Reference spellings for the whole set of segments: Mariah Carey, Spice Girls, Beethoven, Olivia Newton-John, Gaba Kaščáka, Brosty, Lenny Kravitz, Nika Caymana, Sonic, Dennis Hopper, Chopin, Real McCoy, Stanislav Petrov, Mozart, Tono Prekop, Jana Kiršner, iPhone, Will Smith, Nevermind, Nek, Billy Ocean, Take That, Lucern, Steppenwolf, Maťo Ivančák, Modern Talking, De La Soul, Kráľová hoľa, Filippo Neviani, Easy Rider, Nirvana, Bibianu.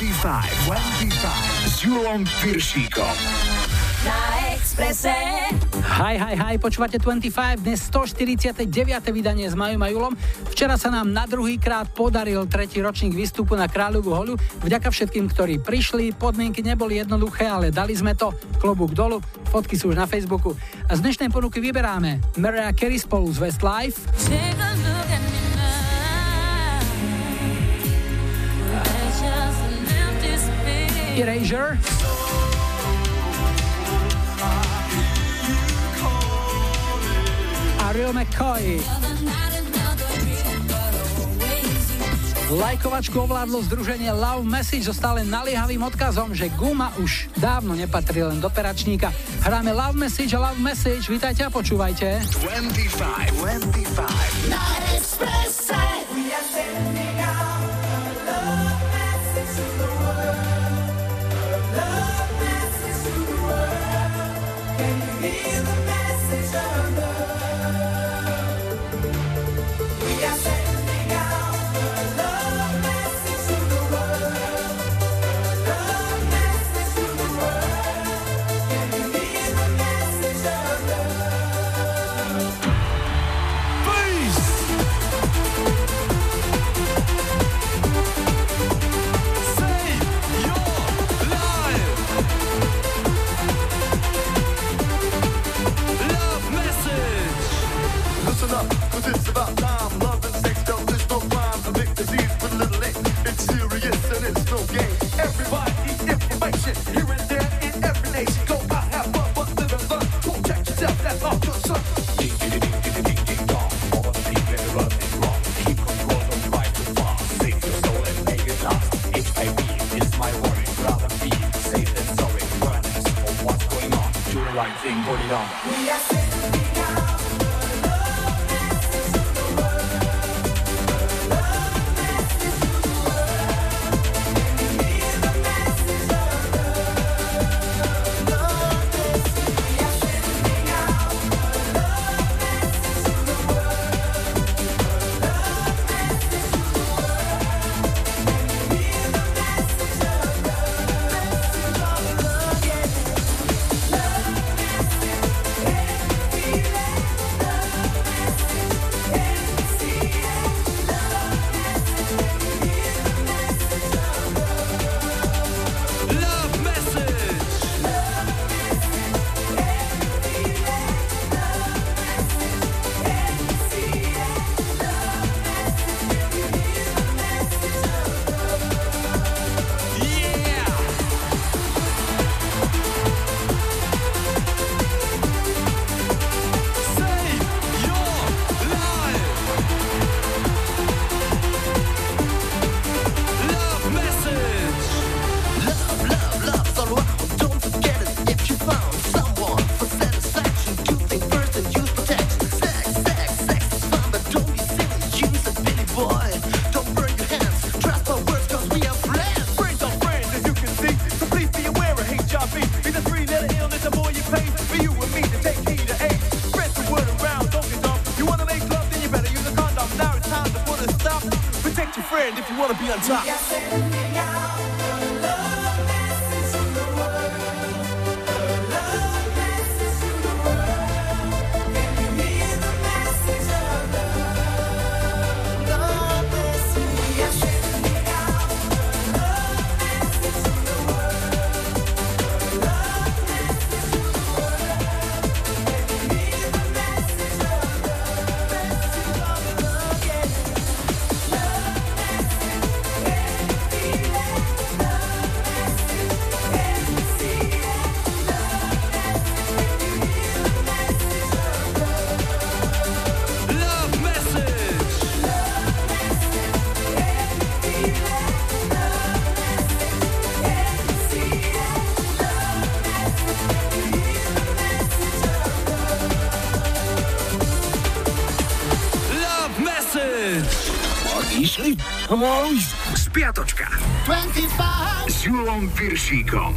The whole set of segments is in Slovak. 25 s Júlom Piršíkom. Na Expresse. Hi, počúvate 25, dnes 149. vydanie s Majom a Julom. Včera sa nám na druhýkrát podaril tretí ročník výstupu na Kráľovú hoľu. Vďaka všetkým, ktorí prišli, podmienky neboli jednoduché, ale dali sme to. Klobúk dolu, fotky sú už na Facebooku. A z dnešnej ponuky vyberáme Mariah Carey spolu s Westlife. Erasure. A Real McCoy. Lajkovačku ovládlo združenie Love Message so stále naliehavým odkazom, že guma už dávno nepatrí len do peračníka. Hráme Love Message a Love Message. Vítajte a počúvajte. 25 na Expresse. We are sending out a love message to the world. Love message to the world. Can you hear the message of love? We are sending out a love message to the world. A love message to the world. Can you hear the message of love? Peace! Listen up, cause it's about time. Love and sex don't list no rhymes. A big disease with little it. It's serious and it's no game. Everybody needs information. Here and there in every nation. Go out, have fun, but live and learn. Protect yourself, that's all good, son. Ding, ding, ding, ding, ding, ding, dong. All the people that run is wrong. Keep control, don't try to fall. Save your soul and make it last. HIV is my worry. Rather be safe than sorry. Awareness of what's going on. Do the right thing, put it on. We are sending out. Spiatočka 25 s Júlom Piršíkom.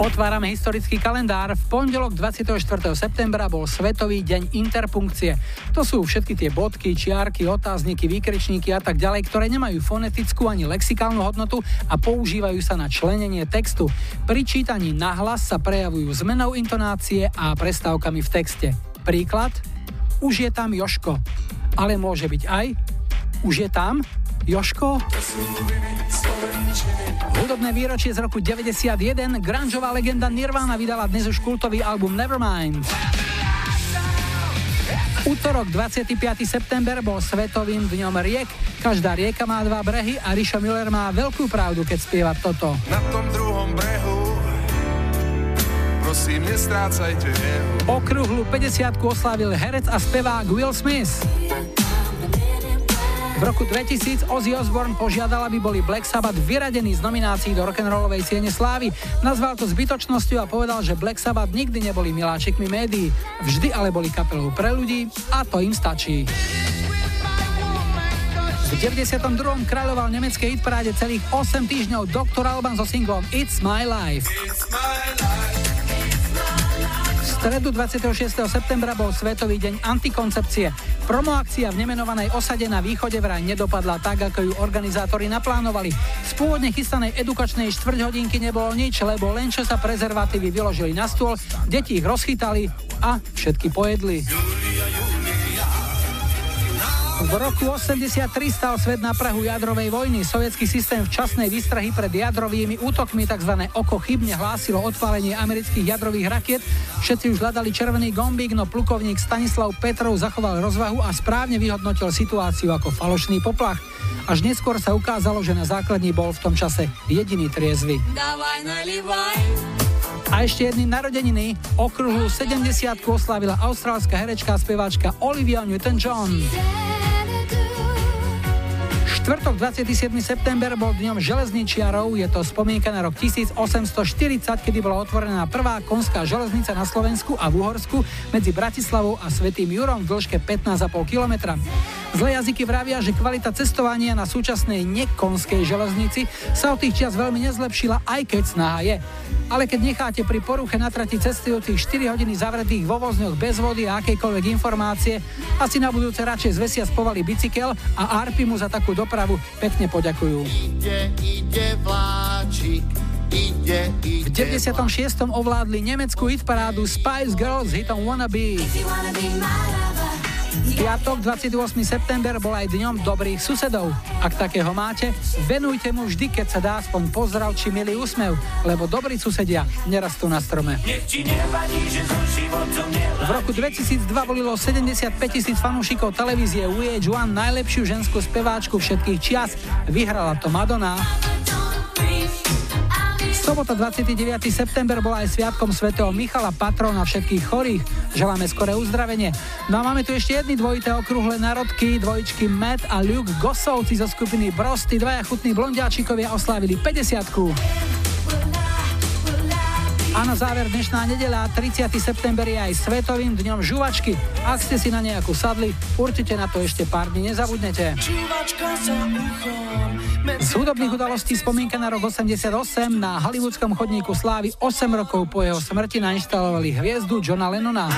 Otvárame historický kalendár. V pondelok 24. septembra bol Svetový deň interpunkcie. To sú všetky tie bodky, čiarky, otázniky, výkričníky a tak ďalej, ktoré nemajú fonetickú ani lexikálnu hodnotu a používajú sa na členenie textu. Pri čítaní nahlas sa prejavujú zmenou intonácie a prestávkami v texte. Príklad: už je tam Joško. Ale môže byť aj: už je tam Joško. Hudobné výročie z roku 91. Grungeová legenda Nirvana vydala dnes už kultový album Nevermind. Útorok 25. september bol Svetovým dňom riek. Každá rieka má dva brehy a Rišo Müller má veľkú pravdu, keď spieva toto. Na tom druhom brehu prosím, nestrácajte nehu. Okrúhlu 50-ku oslávil herec a spevák Will Smith. V roku 2000 Ozzy Osbourne požiadal, aby boli Black Sabbath vyradení z nominácií do rock'n'rollovej Siene slávy. Nazval to zbytočnosťou a povedal, že Black Sabbath nikdy neboli miláčikmi médií, vždy ale boli kapelou pre ľudí a to im stačí. V 92. kráľoval nemeckej hitparáde celých 8 týždňov Dr. Alban so singlom It's My Life. V stredu 26. septembra bol Svetový deň antikoncepcie. Promoakcia v nemenovanej osade na východe vraj nedopadla tak, ako ju organizátori naplánovali. Z pôvodne chystanej edukačnej štvrťhodinky nebolo nič, lebo len čo sa prezervatívy vyložili na stôl, deti ich rozchytali a všetky pojedli. V roku 83 stal svet na prahu jadrovej vojny. Sovietský systém včasnej výstrahy pred jadrovými útokmi, tzv. oko, chybne hlásilo odpálenie amerických jadrových rakiet. Všetci už hľadali červený gombík, no plukovník Stanislav Petrov zachoval rozvahu a správne vyhodnotil situáciu ako falošný poplach. Až neskôr sa ukázalo, že na základni bol v tom čase jediný triezvy. Dávaj, nalivaj. A ešte jedný narodeniny. Okruhlu 70-ku oslavila austrálska herečka a speváčka Olivia Newton-John. Štvrtok 27. september bol dňom železničiarov. Je to spomienka na rok 1840, kedy bola otvorená prvá konská železnica na Slovensku a v Uhorsku medzi Bratislavou a Svätým Jurom v dĺžke 15,5 kilometra. Zlé jazyky vravia, že kvalita cestovania na súčasnej nekonskej železnici sa od tých čias veľmi nezlepšila, aj keď snaha je. Ale keď necháte pri poruche na trati cestujúcich 4 hodiny zavretých vo vozňoch bez vody a akejkoľvek informácie, asi na budúce radšej zvesia z povaly bicykel a ARPI mu za takú dopravu pekne poďakujú. Ide vláčik, ide. V 96. ovládli nemeckú hitparádu Spice Girls hitom Wanna Be. Piatok 28. september bol aj dňom dobrých susedov. Ak takého máte, venujte mu vždy, keď sa dá, aspoň pozdrav či milý úsmev, lebo dobrí susedia nerastú na strome. V roku 2002 volilo 75,000 fanúšikov televízie VH1 najlepšiu ženskú speváčku všetkých čias. Vyhrala to Madonna. Sobota 29. september bola aj sviatkom svätého Michala, patrona všetkých chorých. Želáme skoré uzdravenie. No a máme tu ešte jedny dvojité okrúhle narodky, dvojičky Matt a Luke Gosovci zo skupiny Brosty. Dvaja chutní blondiačikovia oslávili 50-ku. A na záver dnešná nedeľa, 30. september, je aj Svetovým dňom žuvačky. Ak ste si na nejakú sadli, určite na to ešte pár dní nezabudnete. Z hudobných udalostí spomienka na rok 88. Na hollywoodskom chodníku slávy 8 rokov po jeho smrti nainštalovali hviezdu Johna Lennona.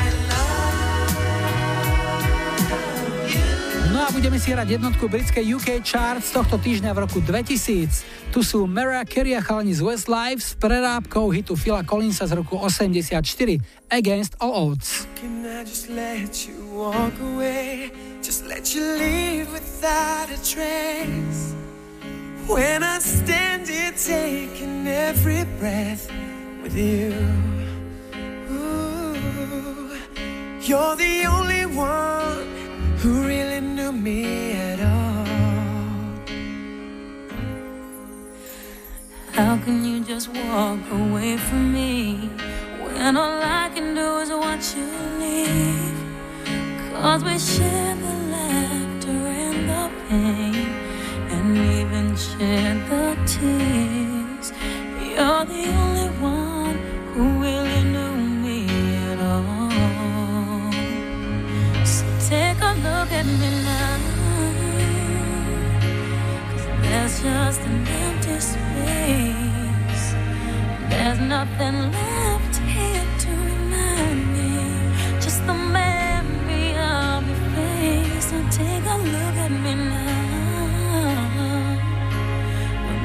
No a budeme si hrať jednotku britskej UK Charts tohto týždňa v roku 2000. Tu sú Mariah Carey a Chalani z Westlife s prerábkou hitu Phila Collinsa z roku 84 Against All Odds. When I stand here taking every breath with you, ooh, you're the only one who really knew me at all. How can you just walk away from me when all I can do is watch you leave? Cause we share the laughter and the pain, and even shed the tears. You're the only one who really knew me at all. So take a look at me now, 'cause there's just an empty space There's nothing left here to remind me, just the memory of your face. So take a look at me now.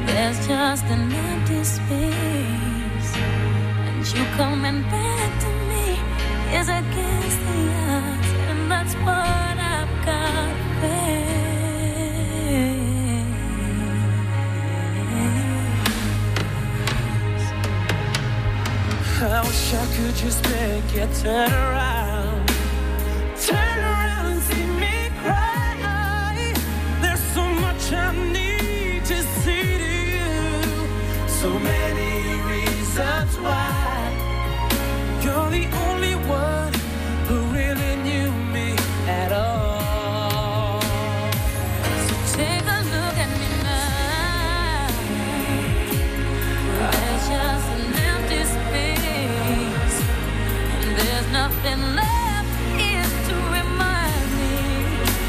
There's just an empty space, and you coming back to me is against the odds, and that's what I've got to face. I wish I could just make you turn around and see me cry. There's so much I need to see to you, so many reasons why. You're the only one who really knew me at all. So take a look at me now. There's just an empty space. There's nothing left here to remind me,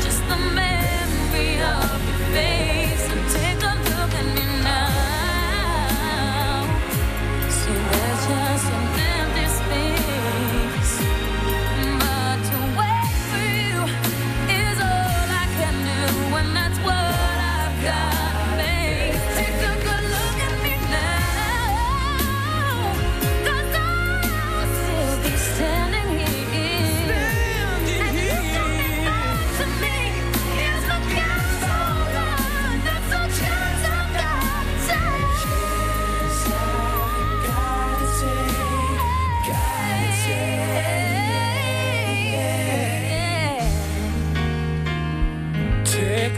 just the memory of your face. So take a look at me now. See, there's just an empty space, but to wait for you is all I can do, and that's what I've got to face. Take a good look at me now, 'cause I'll still be standing. Take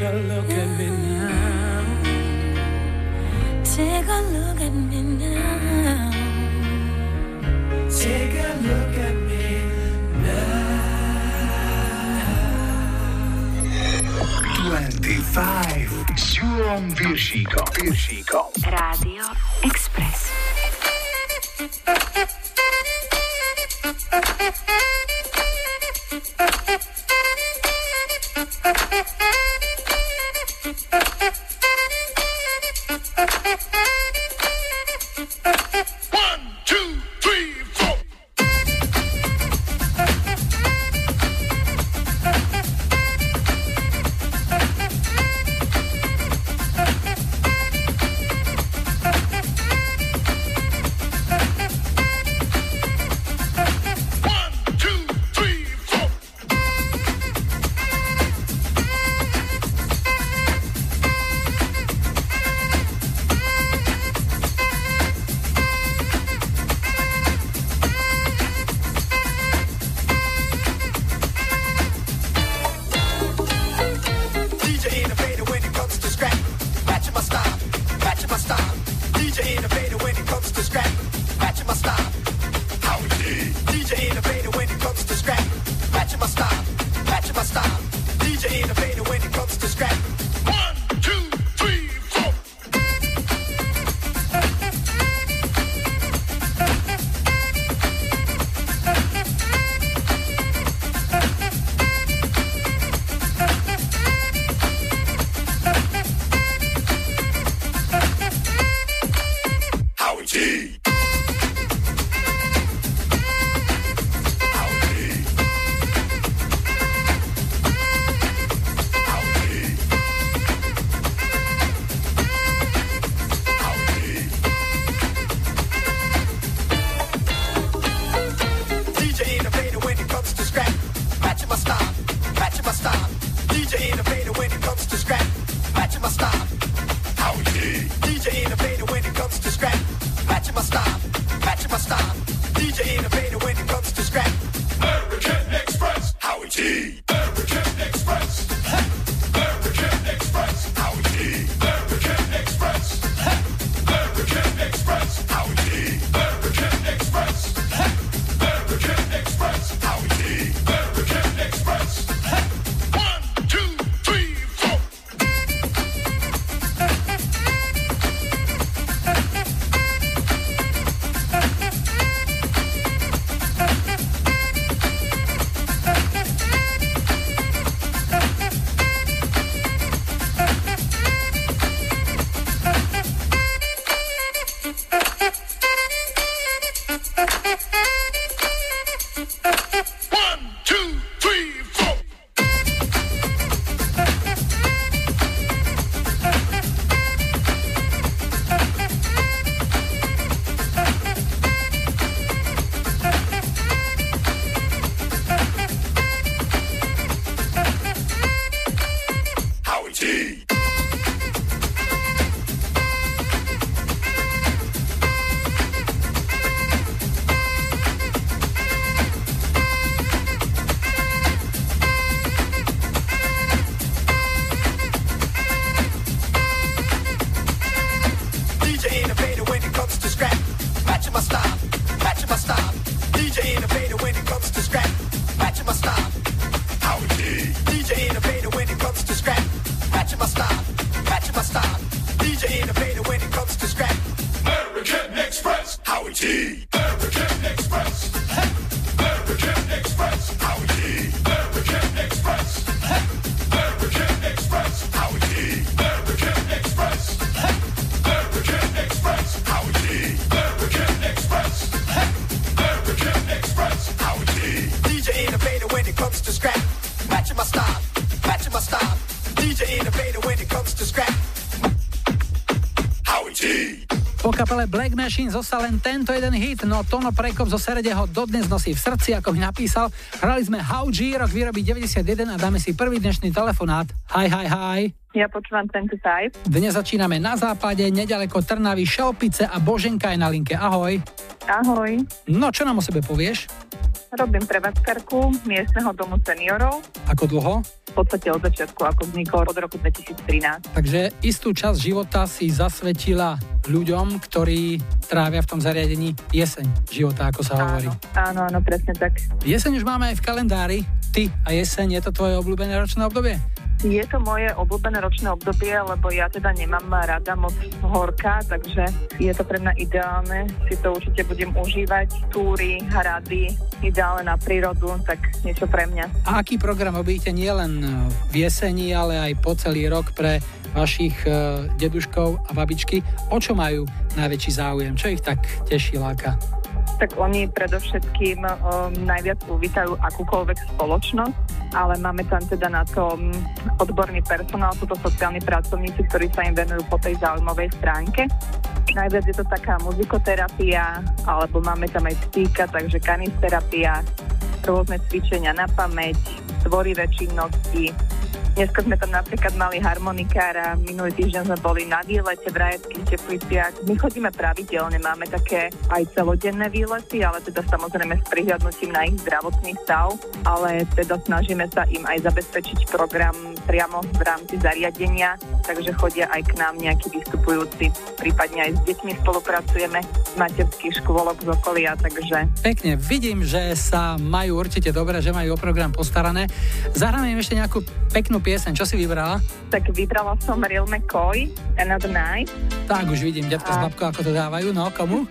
a look at me now. Take a look at me now. Take a look at me now. 25. Júlom Piršíko. Rádio Express. Ale Black Machine zostal len tento jeden hit, no Tono Prekop zo Serede ho dodnes nosí v srdci, ako mi napísal. Hrali sme How G, rok výroby 91 a dáme si prvý dnešný telefonát. Hi. Ja počúvam 25. Dnes začíname na západe, nedaleko Trnavy, Šelpice a Boženka je na linke. Ahoj. Ahoj. No, čo nám o sebe povieš? Robím prevádzkarku miestneho domu seniorov. Ako dlho? V podstate od začiatku, ako vznikol od roku 2013. Takže istú časť života si zasvetila ľuďom, ktorí trávia v tom zariadení jeseň života, ako sa hovorí. Áno, presne tak. Jeseň už máme aj v kalendári. Ty a jeseň, je to tvoje obľúbené ročné obdobie? Je to moje obľúbené ročné obdobie, lebo ja teda nemám rada moc horka, takže je to pre mňa ideálne. Si to určite budem užívať, túry, hrady, ideálne na prírodu, tak niečo pre mňa. A aký program robíte nie len v jeseni, ale aj po celý rok pre vašich deduškov a babičky? O čo majú najväčší záujem? Čo ich tak teší, láka? Tak oni predovšetkým najviac uvítajú akúkoľvek spoločnosť, ale máme tam teda na to odborný personál, sú to sociálni pracovníci, ktorí sa im venujú po tej záujmovej stránke. Najviac je to taká muzikoterapia, alebo máme tam aj psíka, takže kanisterapia, rôzne cvičenia na pamäť, tvorivé činnosti. Dneska sme tam napríklad mali harmonikára, minulý týždeň sme boli na výlete v Rajeckých Tepliciach. My chodíme pravidelne, máme také aj celodenné výlety, ale teda samozrejme s prihľadnutím na ich zdravotný stav, ale teda snažíme sa im aj zabezpečiť program priamo v rámci zariadenia, takže chodia aj k nám nejakí vystupujúci, prípadne aj s deťmi spolupracujeme z materských škôlok z okolia, takže... Pekne, vidím, že sa majú určite dobre, že majú o program postarané. Zahráme im ešte nejakú peknú pieseň, čo si vybrala? Tak vybrala som Real McCoy, Another Night. Tak už vidím, ďatka s babkou, ako to dávajú, no komu?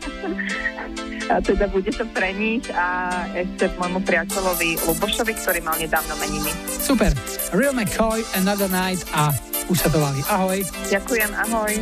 A teda bude to pre nich a ešte môjmu priateľovi Lubošovi, ktorý mal nedávno meniny. Super, Real McCoy, Another Night a usadovali. Ahoj. Ďakujem, ahoj.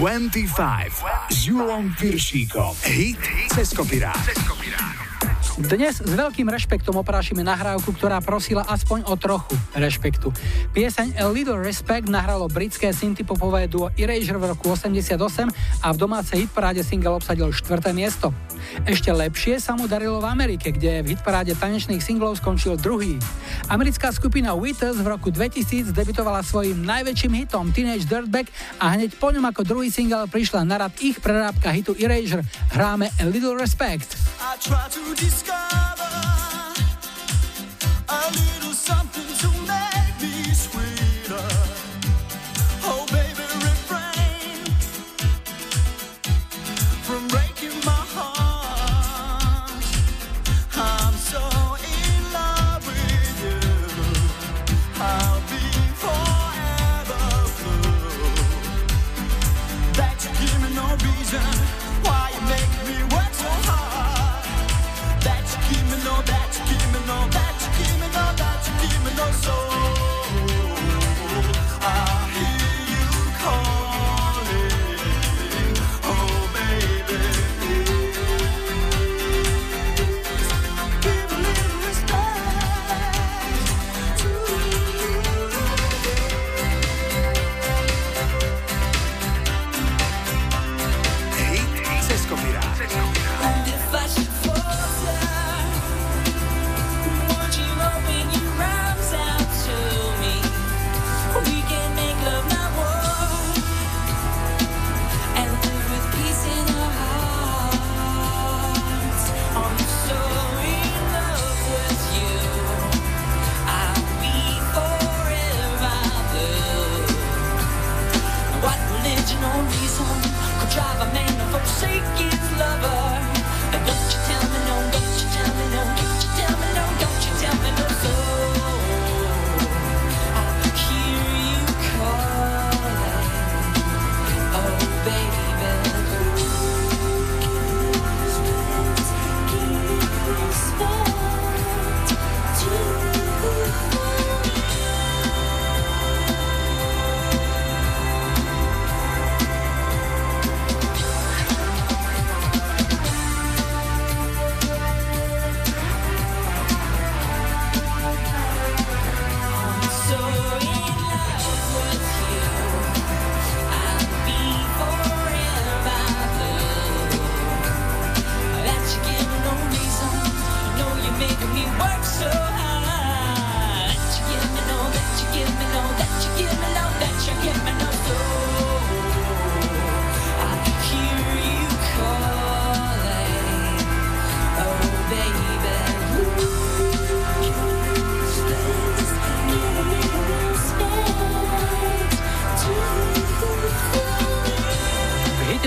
25 s Júlom Piršíkom. Hit cez kopírák. Dnes s veľkým rešpektom oprášime nahrávku, ktorá prosila aspoň o trochu rešpektu. Pieseň A Little Respect nahralo britské synthpopové duo Erasure v roku 1988 a v domácej hitparáde single obsadil 4. miesto. Ešte lepšie sa mu darilo v Amerike, kde v hitparáde tanečných singlov skončil 2. Americká skupina Withers v roku 2000 debutovala svojím najväčším hitom Teenage Dirtbag a hneď po ňom ako druhý single prišla na rad ich prerábka hitu Erasure. Hráme A Little Respect. A little something to make me sweeter. Oh baby, refrain from breaking my heart. I'm so in love with you. I'll be forever blue. That you give me no reason why you make me work so hard. That you give me no soul. I hear you calling, oh baby. Give a little respect to you. Hit cez kopírák. And if I should fall down, drive a man, a forsaken lover. And don't you tell me no, don't you tell me no, don't you tell me no, don't you tell me no. So I hear you calling, oh baby. Give respect to you.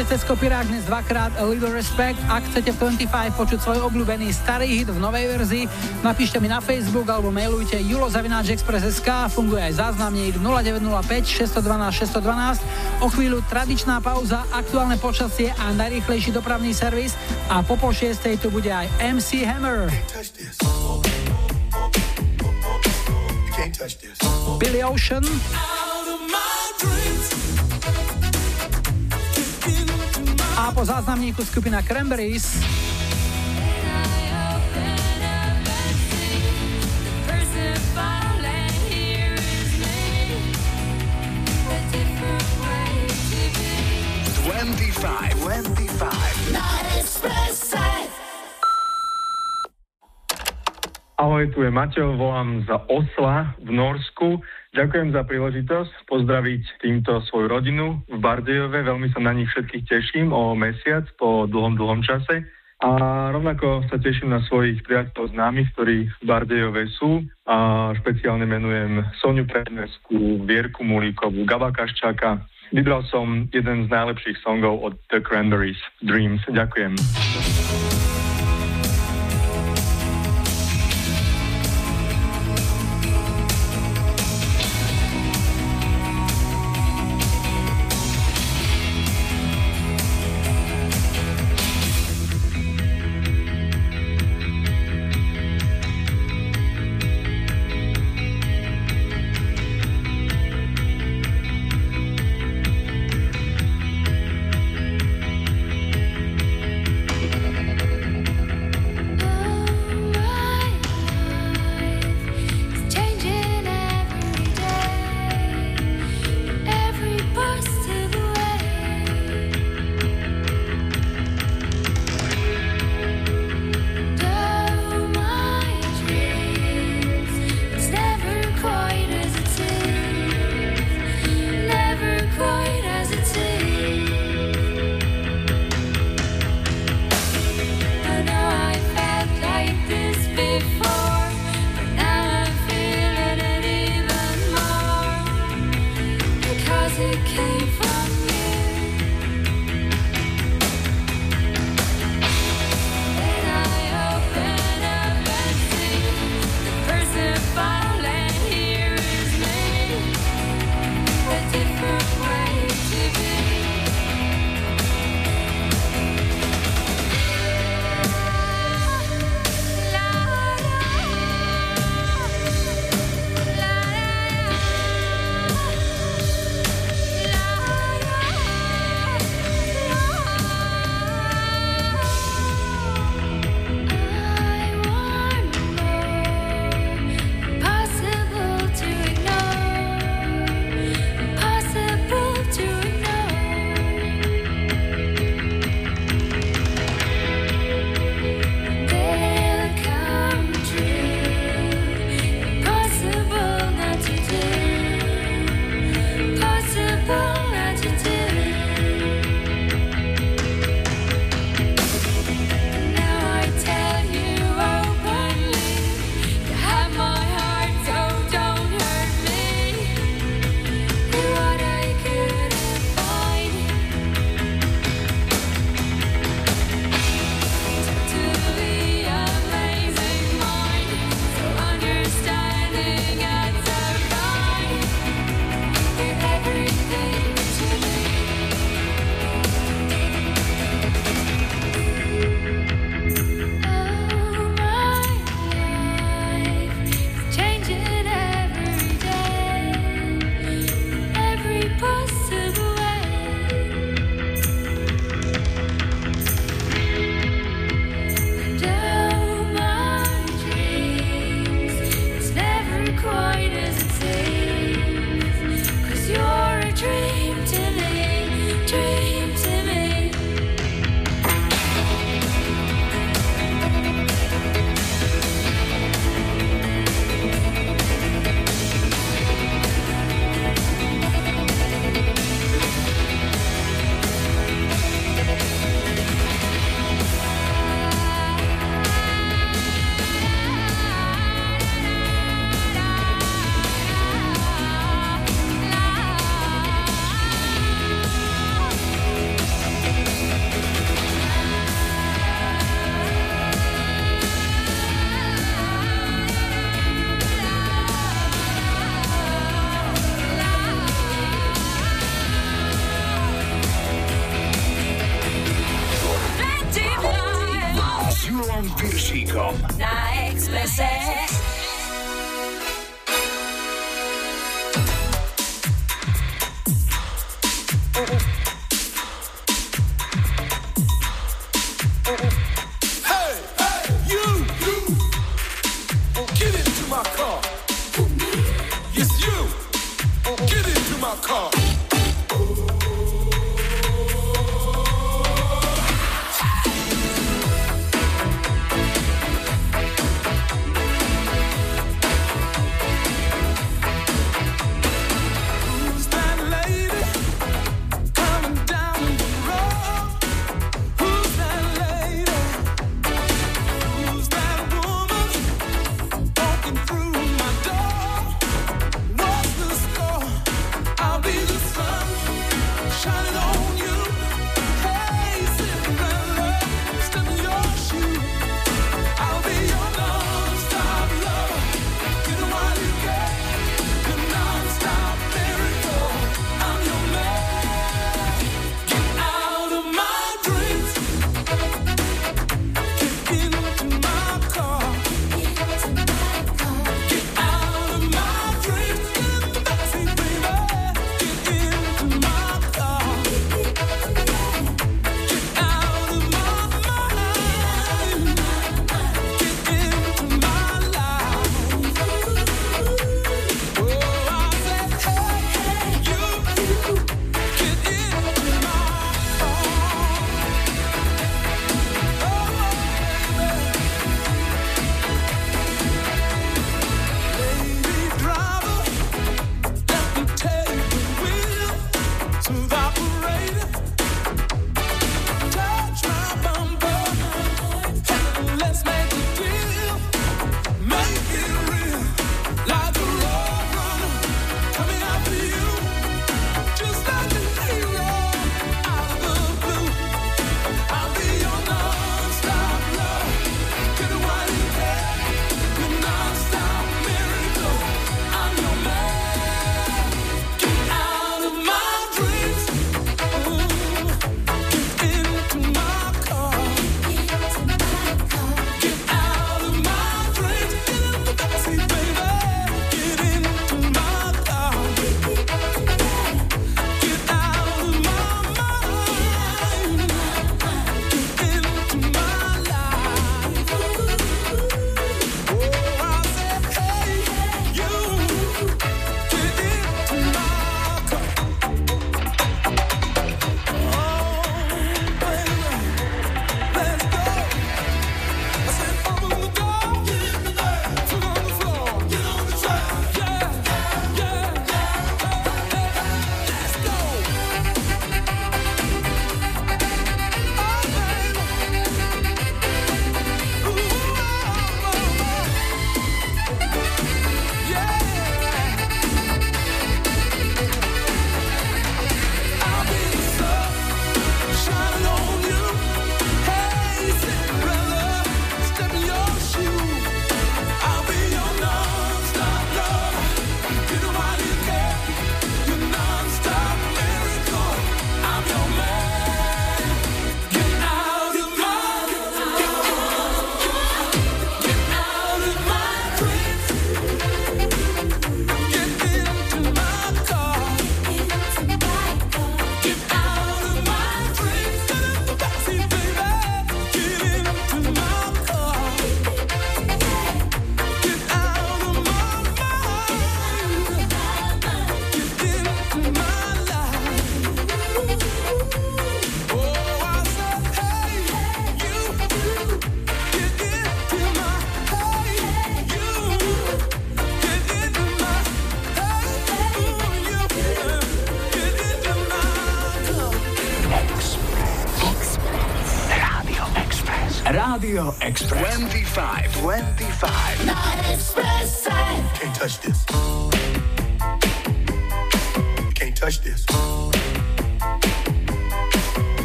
Cez kopírák dnes dvakrát A Little Respect. Ak chcete v 25 počuť svoj obľúbený starý hit v novej verzii, napíšte mi na Facebook alebo mailujte julo@express.sk. Funguje aj záznamník 0905 612 612. O chvíľu tradičná pauza, aktuálne počasie a najrýchlejší dopravný servis a po 5:00 tu bude aj MC Hammer. Billy Ocean. A po záznamníku skupina Cranberries. Ahoj, tu je Mateo, volám za Osla v Norsku. Ďakujem za príležitosť pozdraviť týmto svoju rodinu v Bardejove. Veľmi sa na nich všetkých teším o mesiac po dlhom čase. A rovnako sa teším na svojich priateľov známych, ktorí v Bardejove sú. A špeciálne menujem Soniu Pernesku, Vierku Mulíkovú, Gaba Kaščáka. Vybral som jeden z najlepších songov od The Cranberries, Dreams. Ďakujem. Júlom Piršíkom na Expresse. Express 25 not Express. Can't touch this. Can't touch this.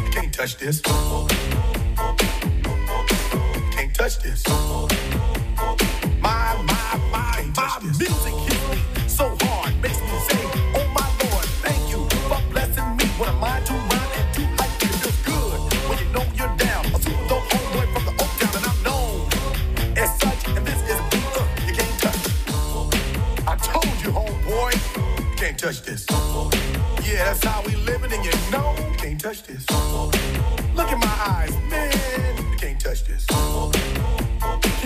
Can't touch this. Can't touch this. My music hits me so hard, makes me say, oh my Lord, thank you for blessing me with a mind to mind and two life. It feels good when you know you're down. A sweet old homeboy from the Oak Town, and I'm can't touch this. Yeah, that's how we living and you know you can't touch this. Look in my eyes, man, you can't touch this.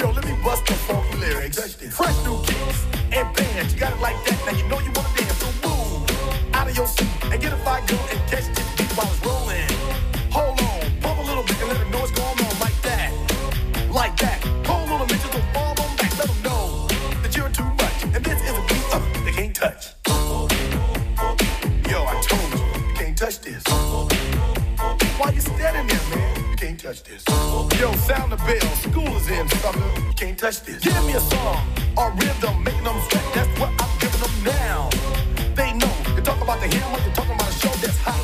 Yo, let me bust the funky lyrics. Fresh new kicks and bands, you got it like that. Now you know you want to dance, so move out of your seat and get a fire going and catch this beat while it's rolling. Hold on, pump a little bit and let them know what's going on like that. Like that. Cold little bitches will fall on back, let them know that you're too much. And this is a beat up they can't touch. Yo, I told you, you can't touch this. Why you standing there, man? You can't touch this. Yo, sound the bell, school is in, sucker. You can't touch this. Give me a song, a rhythm, making them sweat. That's what I'm giving them now. They know, you're talking about the hammer, you're talking about a show that's hot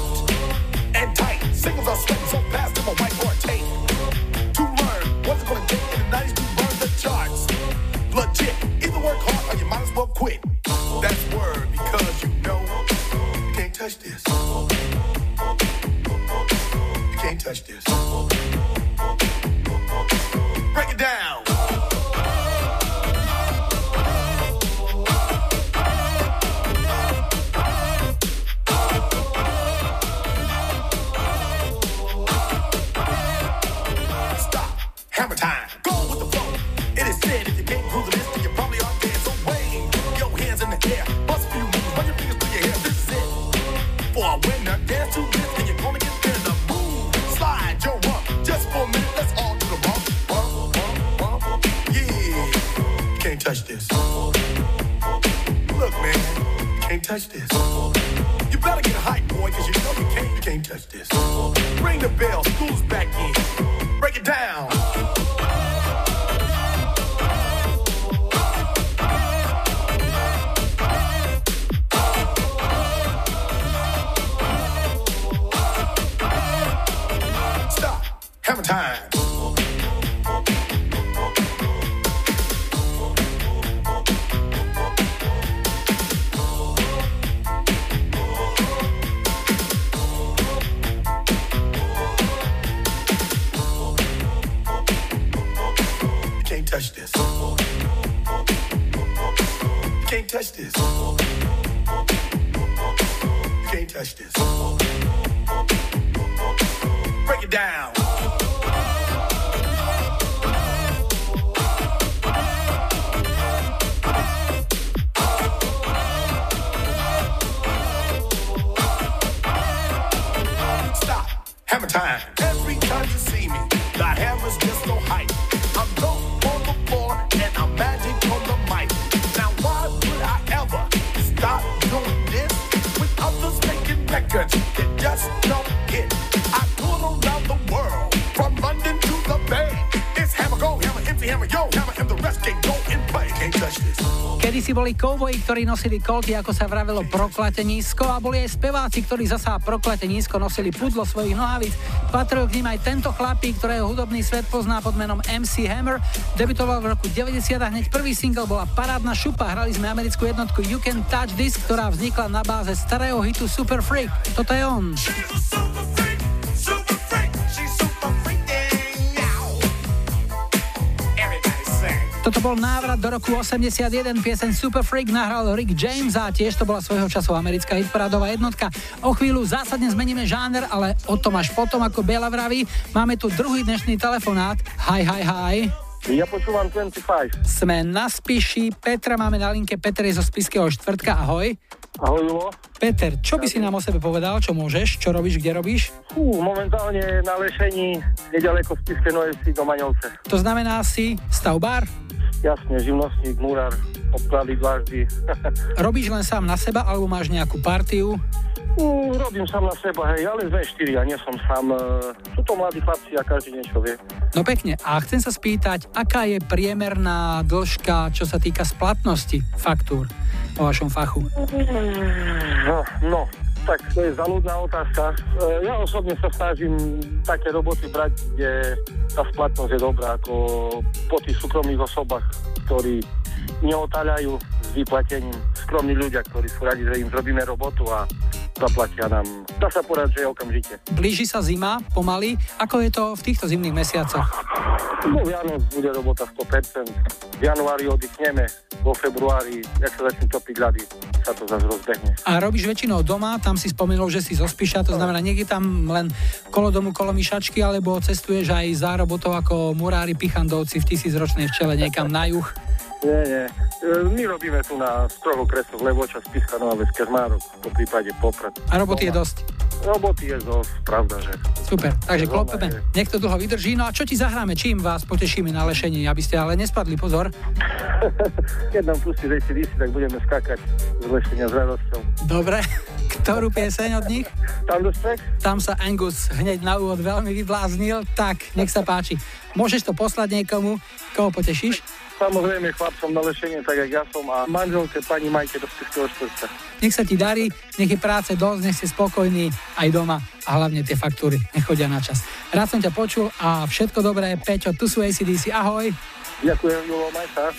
and tight. Singles are sweating so fast, them a whiteboard tape. To learn what's it gonna take in the 90s to burn the charts. Legit, either work hard or you might as well quit. That's word, because you know you can't touch this. Can't touch this. Break it down. Stop. Hammer time. Go with the flow. It is said if you can't groove to this, then you probably are dancing so away. Your hands in the air. Bust a few moves. Run your fingers through your hair. This is it. For a winner, dance to this. Touch this. Look, man, can't touch this. You better get hype, boy, cause you know you can't touch this. Ring the bell, school's back in. Break it down. Stop. Hammer time. Touch this. You can't touch this. Break it down. Stop. Hammer time. Every time you see me, the hammer's just so hype. I'm low on the floor and I'm magic on the mic. Now why? Stop doing this with others making records that just don't hit. I tour around the world from London to the Bay. It's hammer go, hammer empty, hammer yo, hammer and the rest can't go in play. Can't touch this. Kedysi boli kovboji, ktorí nosili kolty, ako sa vravelo, proklate nízko, a boli aj speváci, ktorí zasa proklate nízko nosili pudlo svojich nohavíc. Patril k ním aj tento chlapík, ktorého hudobný svet pozná pod menom MC Hammer. Debutoval v roku 90 a hneď prvý single bola parádna šupa. Hrali sme americkú jednotku You Can Touch This, ktorá vznikla na báze starého hitu Super Freak. Toto je on. Toto bol návrat do roku 81, pieseň Super Freak nahral Rick James a tiež to bola svojho času americká hitparádová jednotka. O chvíľu zásadne zmeníme žáner, ale o tom až potom, ako Biela vraví. Máme tu druhý dnešný telefonát. Hi. Ja počúvam 25. Sme na Spiši, Petra máme na linke. Peter je zo Spišského Štvrtka, ahoj. Ahoj, Julo. Peter, čo by si nám o sebe povedal, čo môžeš, čo robíš, kde robíš? Momentálne na lešení, nedaleko Spišskej Novej Vsi do Maňovce. To znamená si stavbár? Jasne, živnostník, murár, obklady, dláždy. Robíš len sám na seba, alebo máš nejakú partiu? Robím sám na seba, hej, ale sme štyri, ja nie som sám. Sú to mladí chlapci a každý niečo vie. No pekne, a chcem sa spýtať, aká je priemerná dĺžka, čo sa týka splatnosti faktúr o vašom fachu? No, tak to je zaľudná otázka. Ja osobne sa snažím také roboty brať, kde tá splatnosť je dobrá, ako po tých súkromných osobách, ktorí neotáľajú s vyplatením. Skromní ľudia, ktorí sú radi, že im zrobíme robotu a zaplatia nám. Dá sa porať, že je okamžite. Blíži sa zima, pomaly. Ako je to v týchto zimných mesiacoch? No v januári bude robota 100%. V januári oddychneme, vo februári, jak sa začnú topiť ľady. sa to zase rozbehne. A robíš väčšinou doma, tam si spomenul, že si zo Spiša, to znamená, niekde tam len kolo domu, kolo myšačky, alebo cestuješ aj za robotou ako murári Pichandovci v tisícročnej včele niekam na juh? Nie. My robíme tu na strohu kresov Levoča, Spiška, Nové Skermárok, po prípade Poprad. A roboty je dosť? Roboty je dosť, pravda, že... Super, takže klopeme. Niekto dlho vydrží. No a čo ti zahráme? Čím vás potešíme na lešení? Aby ste ale nespadli, pozor. Keď nám pustí ACDC, tak budeme skákať z lešenia s radosťou. Dobre. Ktorú pieseň od nich? Tam sa Angus hneď na úvod veľmi vybláznil. Tak, nech sa páči. Môžeš to poslať niekomu, koho potešíš? Samozrejme chlapcom na lešenie, tak jak ja som a manželke pani Majke do Spišského Štvrtca. Nech sa ti darí, nech je práce dosť, nech ste spokojní aj doma a hlavne tie faktúry nechodia na čas. Rád som ťa počul a všetko dobré. Peťo, tu sú ACDC, ahoj. Ďakujem, Julo, maj sa.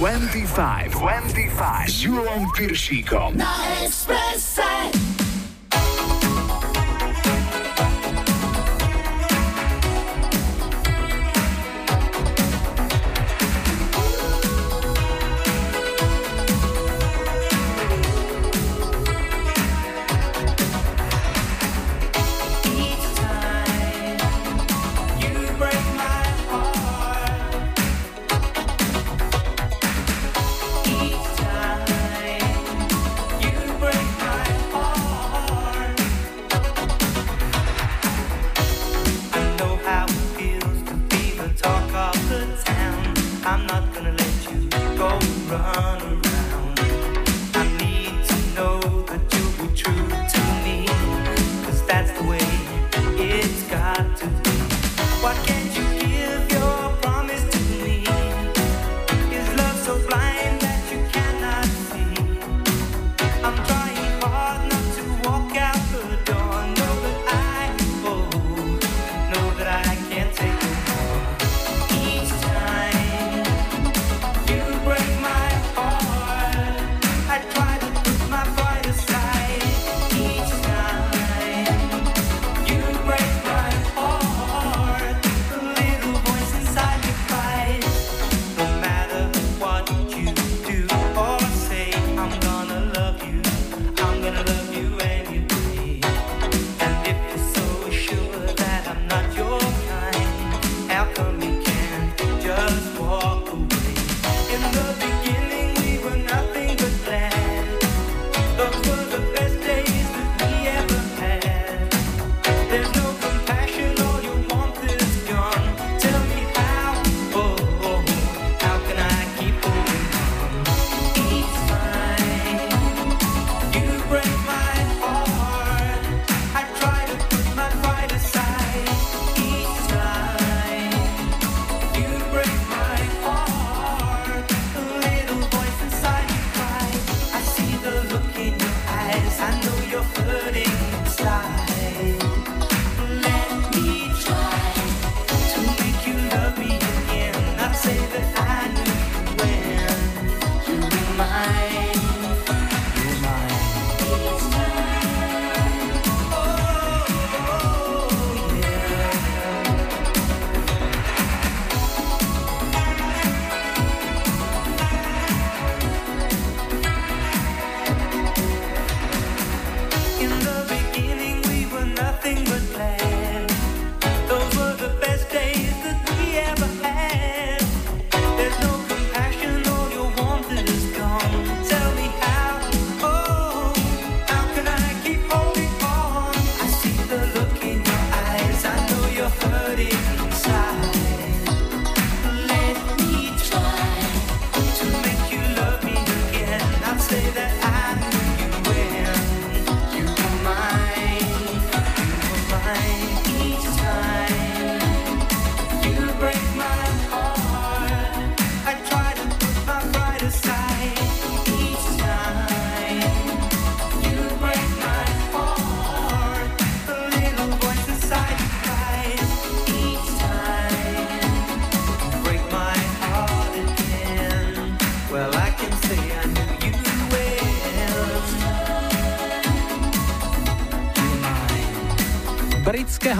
25 s Júlom Piršíkom na Expresse.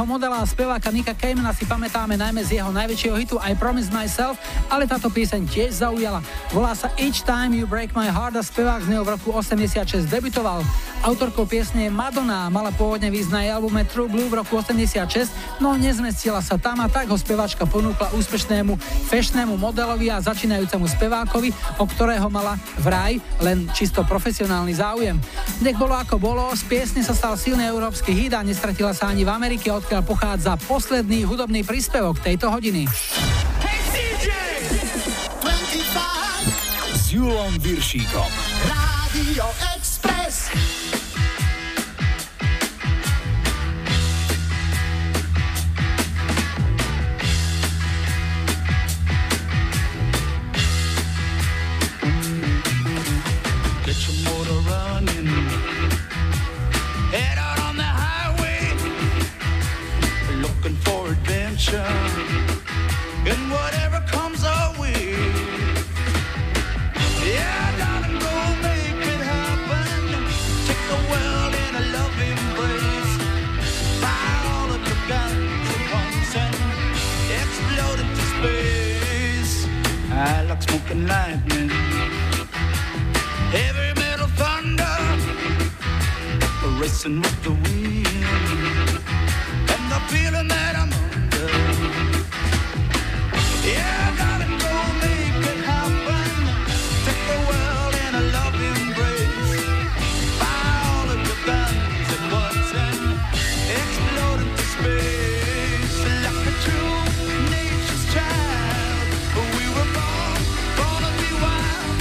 Modela a speváka Nika Caymana si pamätáme najmä z jeho najväčšieho hitu I Promise Myself, ale táto pieseň tiež zaujala. Volá sa Each Time You Break My Heart a spevák z neho v roku 86 debutoval. Autorkou piesne je Madonna, mala pôvodne výsť na jej albume True Blue v roku 86, no nezmestila sa tam a tak ho speváčka ponúkla úspešnému fešnému modelovi a začínajúcemu spevákovi, o ktorého mala vraj len čisto profesionálny záujem. Nech bolo ako bolo, z piesne sa stal silný európsky hit a nestratila sa ani v Amerike, odkiaľ pochádza posledný hudobný príspevok tejto hodiny. Hey DJ! 25 s Júlom Piršíkom. Rádio Express. And whatever comes our way, smoking lightning, heavy metal thunder, racing with the wind, and the feeling that I'm under. Yeah, darling, go make it happen. Take the world in a loving embrace. Buy all of your guns and what's in, explode into space like a true nature's child. We were born, born to be wild.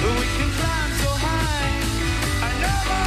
We can climb so high. I never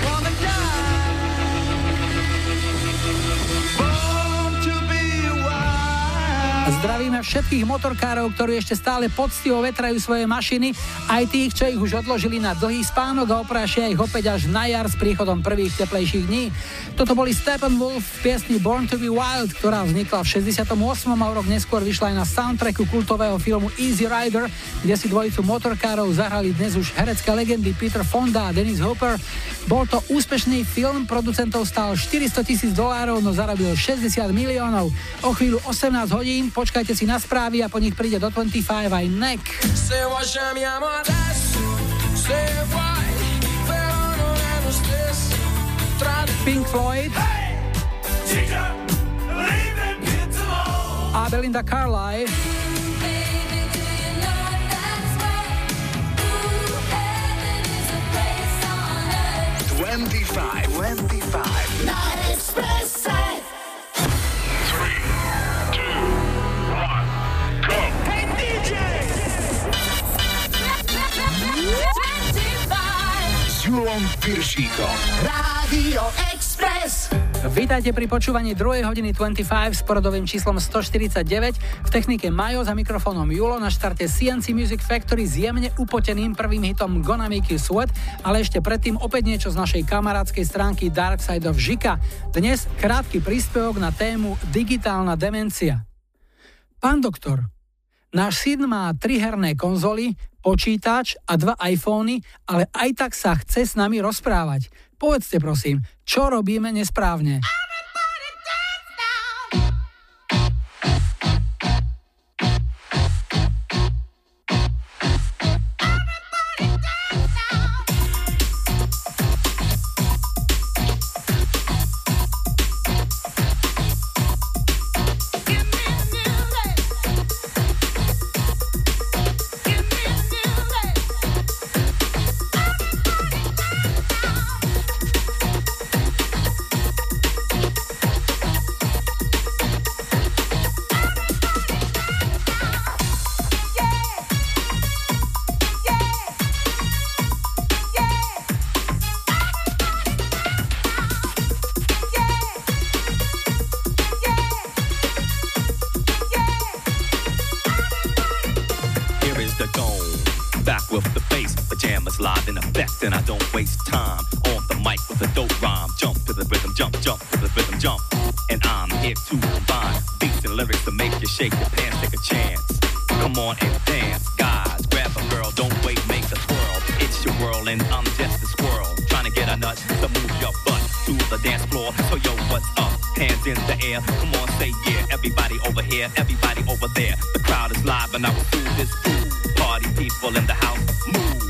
wanna die. Všetkých motorkárov, ktorí ešte stále poctivo vetrajú svoje mašiny, aj tých, čo ich už odložili na dlhý spánok a oprášia ich opäť až na jar s príchodom prvých teplejších dní. Toto boli Steppenwolf v piesni Born to be Wild, ktorá vznikla v 68. a rok neskôr vyšla aj na soundtracku kultového filmu Easy Rider, kde si dvojicu motorkárov zahrali dnes už herecké legendy Peter Fonda a Dennis Hopper. Bol to úspešný film, producentov stál $400,000, no zarobil $60 miliónov. O chvíľu 18 hodín, počkajte si na správy a po nich príde do 25 aj NEC. Pink Floyd a Belinda Carlisle. Not express it. 3, 2, 1, go. Hey DJ. 25. Júlom Piršíko. Radio Express. Vítajte pri počúvaní 2. hodiny 25 s poradovým číslom 149. V technike Majo, za mikrofónom Julo, na štarte CNC Music Factory s jemne upoteným prvým hitom Gonna Make You Sweat, ale ešte predtým opäť niečo z našej kamarádskej stránky Dark Side of Žika. Dnes krátky príspevok na tému digitálna demencia. Pán doktor, náš syn má 3 herné konzoly, počítač a 2 iPhony, ale aj tak sa chce s nami rozprávať. Povedzte prosím, čo robíme nesprávne? Shake your pants, take a chance. Come on and dance, guys. Grab a girl. girl, don't wait, make a swirl. It's your world and I'm just a squirrel, trying to get a nut to move your butt to the dance floor. So yo, what's up? Hands in the air, come on, say yeah. Everybody over here, everybody over there. The crowd is live and I will do this fool. Party people in the house, move.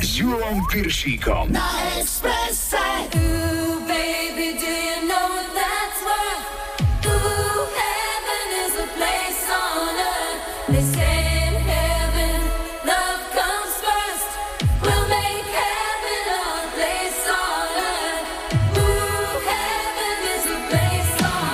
S Júlom Piršíkom na Expresse. Ooh, baby, do you know what that's worth? Ooh, heaven is a place on earth. They say in heaven, love comes first. We'll make heaven a place on earth. Ooh, heaven is a place on earth.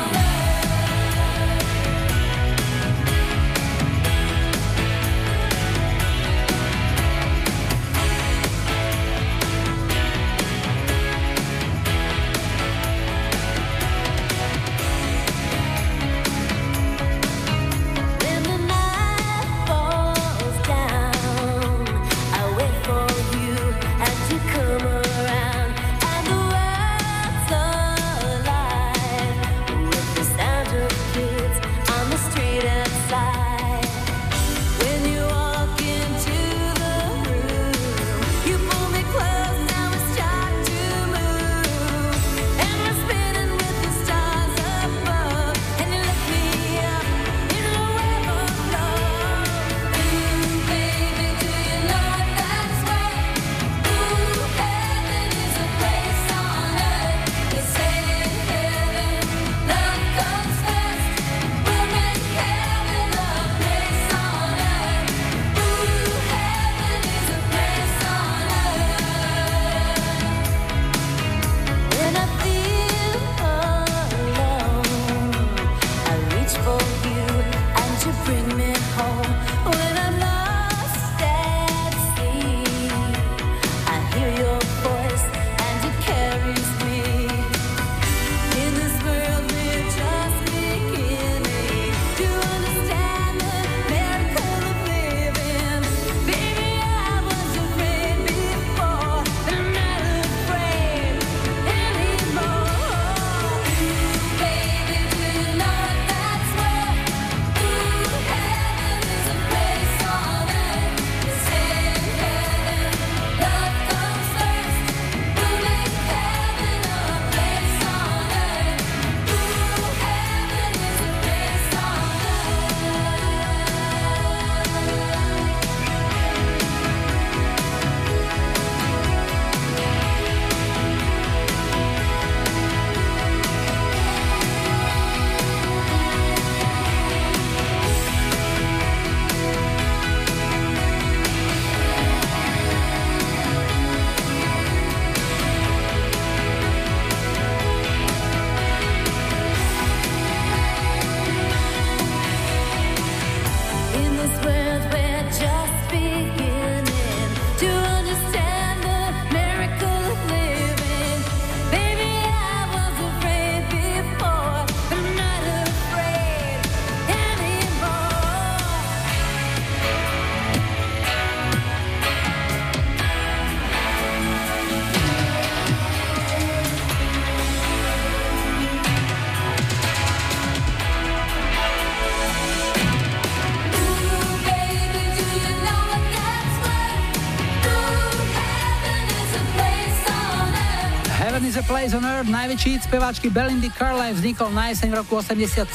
že Place on Earth najväčší hit speváčky Belindy Carlisle vznikol na jeseň roku 87,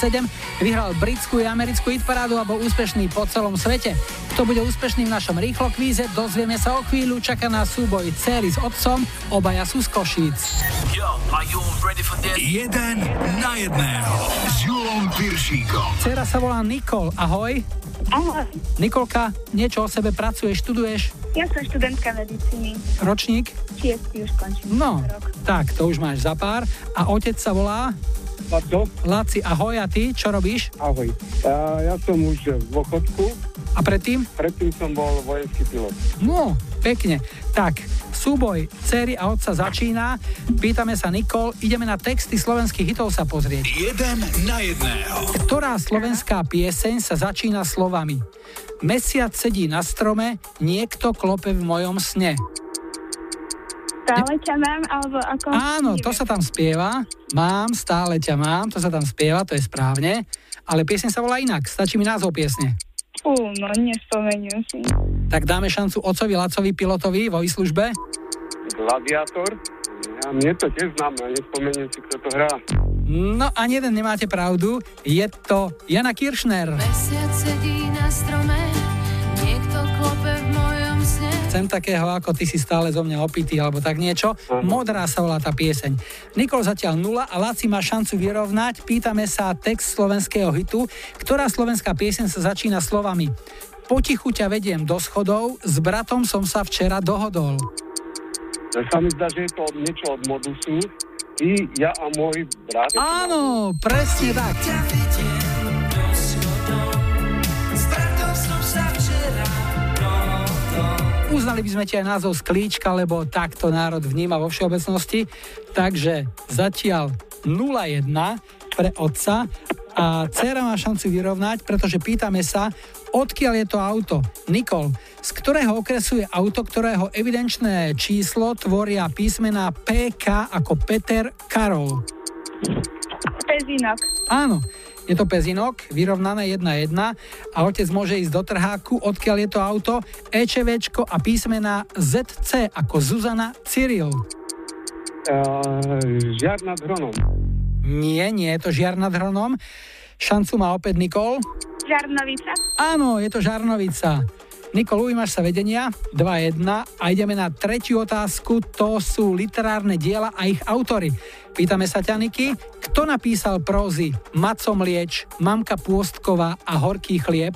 vyhral britskú i americkú hitparádu a bol úspešný po celom svete. Kto bude úspešný v našom rýchlo kvíze, dozvieme sa o chvíľu, čaká na súboj dcery s otcom, obaja sú z Košíc. Yo, are you ready for this? Jeden na jedného s Júlom Piršíkom. Dcera sa volá Nicole, ahoj. Ahoj. Nikolka, niečo o sebe pracuješ, študuješ? Ja som študentka medicíny. Ročník? 6. už končím. No, rok. Tak, to už máš za pár. A otec sa volá? Laco. Laci, ahoj, a ty, čo robíš? Ahoj, ja som už v dôchodku. A predtým? Predtým som bol vojenský pilot. No, pekne. Tak, súboj dcery a otca začína. Pýtame sa Nikol, ideme na texty slovenských hitov sa pozrieť. Jeden na jedného. Ktorá slovenská pieseň sa začína slovami? Mesiac sedí na strome, niekto klope v mojom sne. Stále ťa mám, alebo ako... Áno, to sa tam spieva. Mám, stále ťa mám, to sa tam spieva, to je správne. Ale pieseň sa volá inak, stačí mi názov piesne. No nespomeniem si. Tak dáme šancu otcovi Lacovi, pilotovi vo výslužbe. Gladiátor? Ja, mne to tiež znám, ale nespomeniem si, kto to hrá. No, ani jeden nemáte pravdu, je to Jana Kiršner. Mesiac sedí na strome, niekto klope v mojom sne. Chcem takého, ako ty si stále zo mňa opitý, alebo tak niečo. Modrá sa volá tá pieseň. Nikol zatiaľ 0 a Laci má šancu vyrovnať. Pýtame sa text slovenského hitu. Ktorá slovenská pieseň sa začína slovami Potichu ťa vediem do schodov, s bratom som sa včera dohodol. Sa mi zdá, že je to niečo od Modusu. Ty, ja a môj brat. Áno, presne tak. Uznali by sme ti aj názov Sklíčka, lebo takto národ vníma vo všeobecnosti. Takže zatiaľ 0-1 pre otca. A dcera má šancu vyrovnať, pretože pýtame sa, odkiaľ je to auto. Nikol, z ktorého okresu je auto, ktorého evidenčné číslo tvoria písmená PK ako Peter Karol? Pezinok. Áno, je to Pezinok, vyrovnané 1-1 a otec môže ísť do trháku, odkiaľ je to auto, EČVčko a písmená ZC ako Zuzana Cyril. Žiar nad Hronom. Nie, je to Žiar nad Hronom. Šancu má opäť Nikol. Žarnovica. Áno, je to Žarnovica. Nikol, ujímaš sa vedenia. 2-1 a ideme na tretiu otázku. To sú literárne diela a ich autory. Pýtame sa ťa, Niky, kto napísal prózy Maco Mlieč, Mamka Pôstková a Horký chlieb?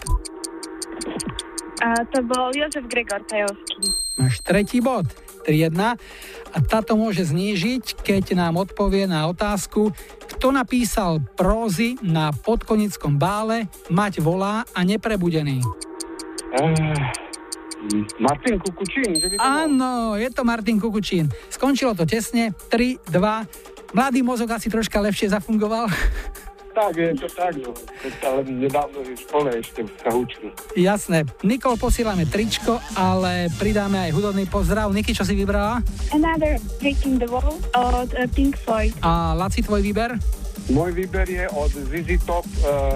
To bol Jozef Gregor Tajovský. Máš tretí bod. 3-1 a táto môže znížiť, keď nám odpovie na otázku, kto napísal prózy na Podkonickom bále Mať volá a Neprebudený. Martin Kukučín. Áno, je to Martin Kukučín. Skončilo to tesne, 3-2. Mladý mozog asi troška lepšie zafungoval. Tak, je to tak, no. Ale nedávno je škole ešte v Kahúčku. Jasné. Nikol, posílame tričko, ale pridáme aj hudobný pozdrav. Niky, čo si vybrala? Another Brick in the Wall od Pink Floyd. A Laci, tvoj výber? Môj výber je od ZZ Top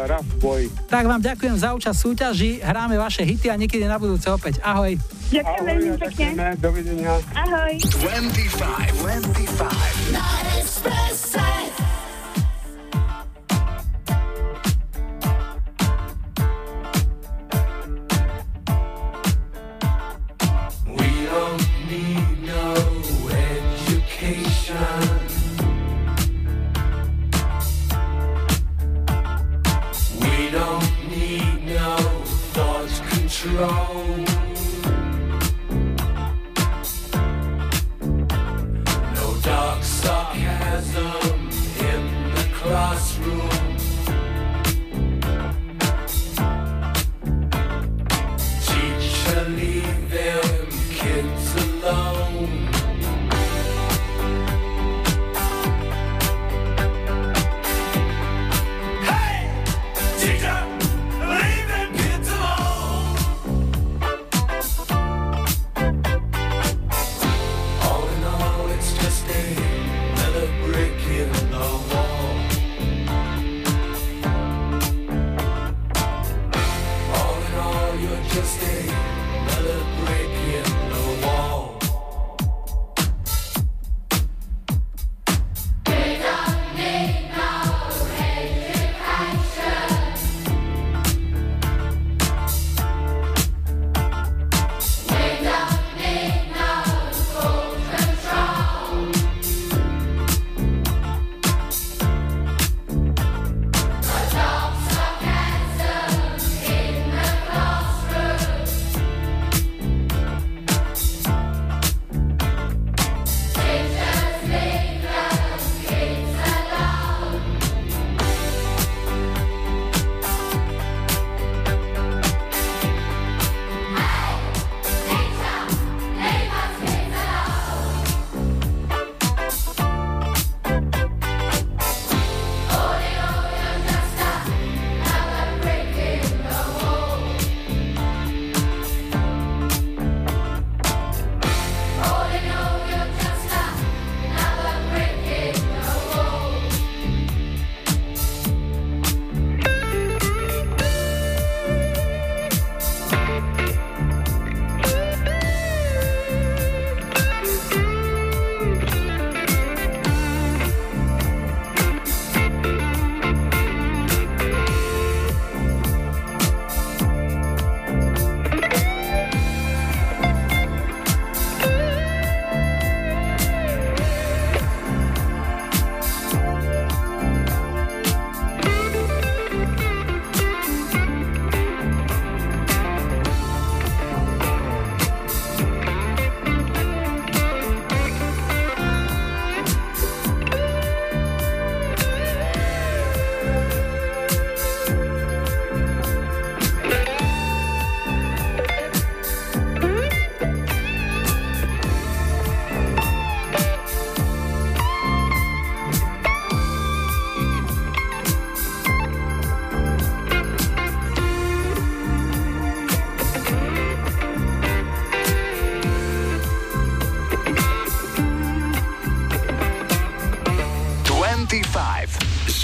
Rough Boy. Tak vám ďakujem za účasť súťaži, hráme vaše hity a niekedy na budúce opäť. Ahoj. Ďakujem veľmi pekne. Dovidenia. Ahoj. 25 na Expresse.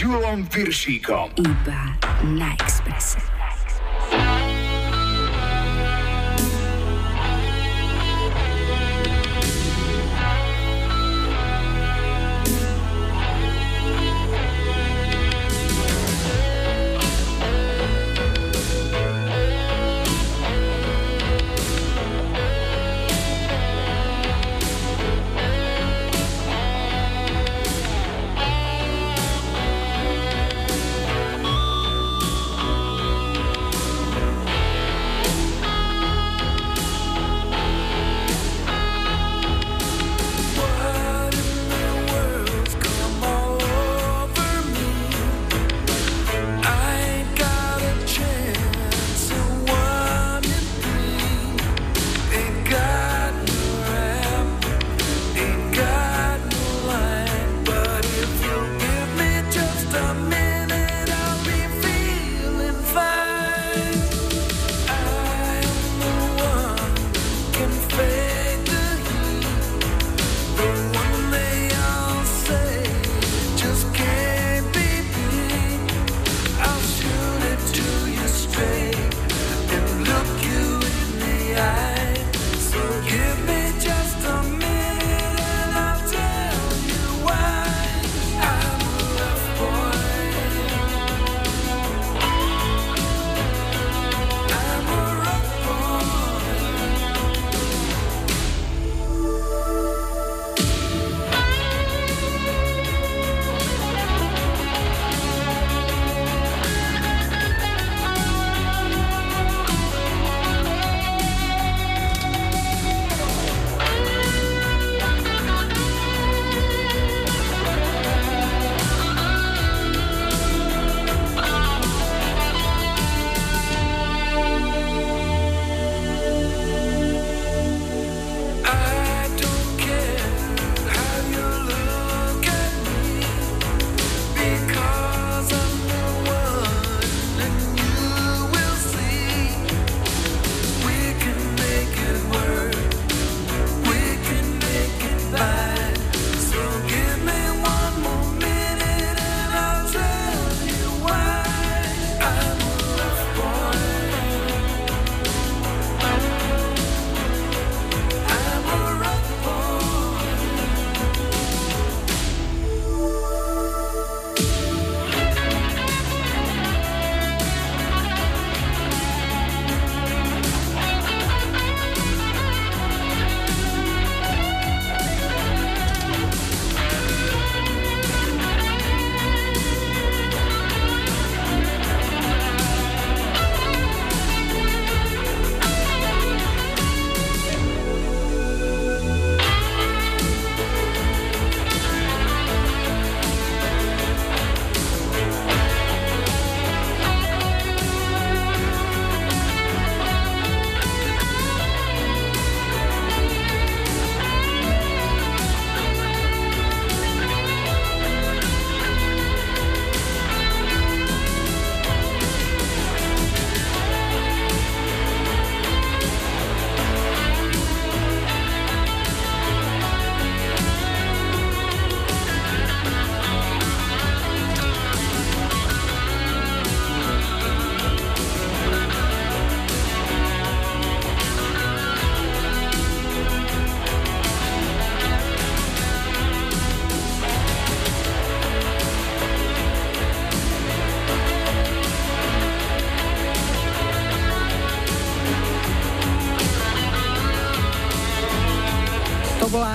Júlom Piršíkom. Iba na Expresse.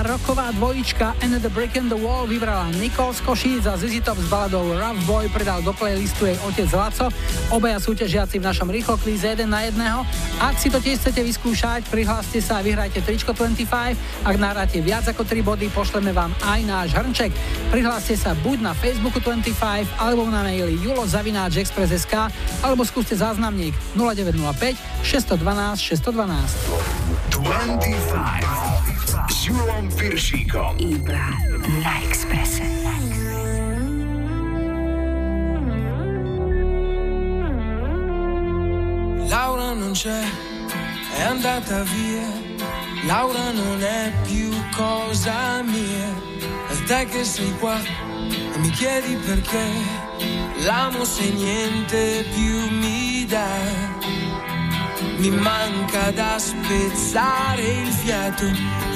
Roková dvojička And the Brick and the Wall vybrala Nicole z Košíc a ZZ Top s baladou Rough Boy pridal do playlistu jej otec Laco. Obaja súťažiaci v našom rýchlokvíze 1 na 1. Ak si to tiež chcete vyskúšať, prihláste sa a vyhrajte tričko 25. Ak nahráte viac ako 3 body, pošleme vám aj náš hrnček. Prihláste sa buď na Facebooku 25 alebo na maili julo@express.sk alebo skúste záznamník 0905 612 612. 25 s Júlom Piršíkom. Iba na Expresse. Laura non c'è, è andata via. Laura non è più cosa mia. E te che sei qua e mi chiedi perché. l'amo se niente più mi dà, mi manca da spezzare il fiato,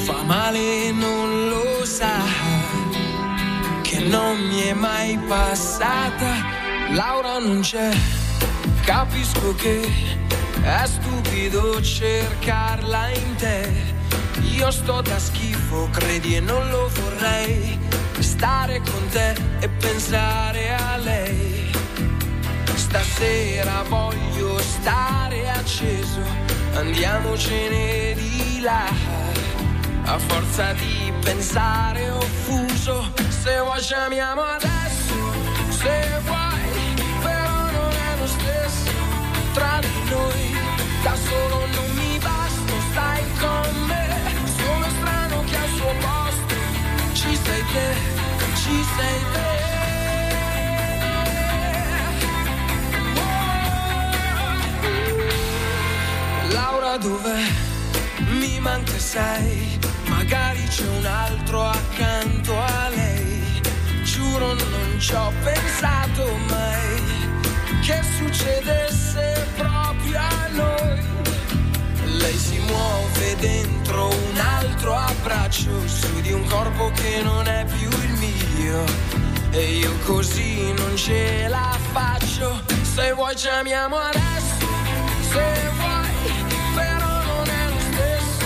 fa male e non lo sa, che non mi è mai passata, Laura non c'è, capisco che è stupido cercarla in te. Io sto da schifo, credi e non lo vorrei, stare con te e pensare a lei. Stasera voglio stare acceso, andiamocene di là. A forza di pensare offuso, se vuoi ci amiamo adesso, se vuoi, però non è lo stesso. Tra di noi, da solo non mi basto, stai con me. Posto. Ci sei te oh. Laura dov'è? Mi manca sei. Magari c'è un altro accanto a lei. Giuro non ci ho pensato mai che succedesse proprio a noi. Lei si muove dentro un altro abbraccio su di un corpo che non è più il mio e io così non ce la faccio. Se vuoi ci amiamo adesso, se vuoi, però non è lo stesso.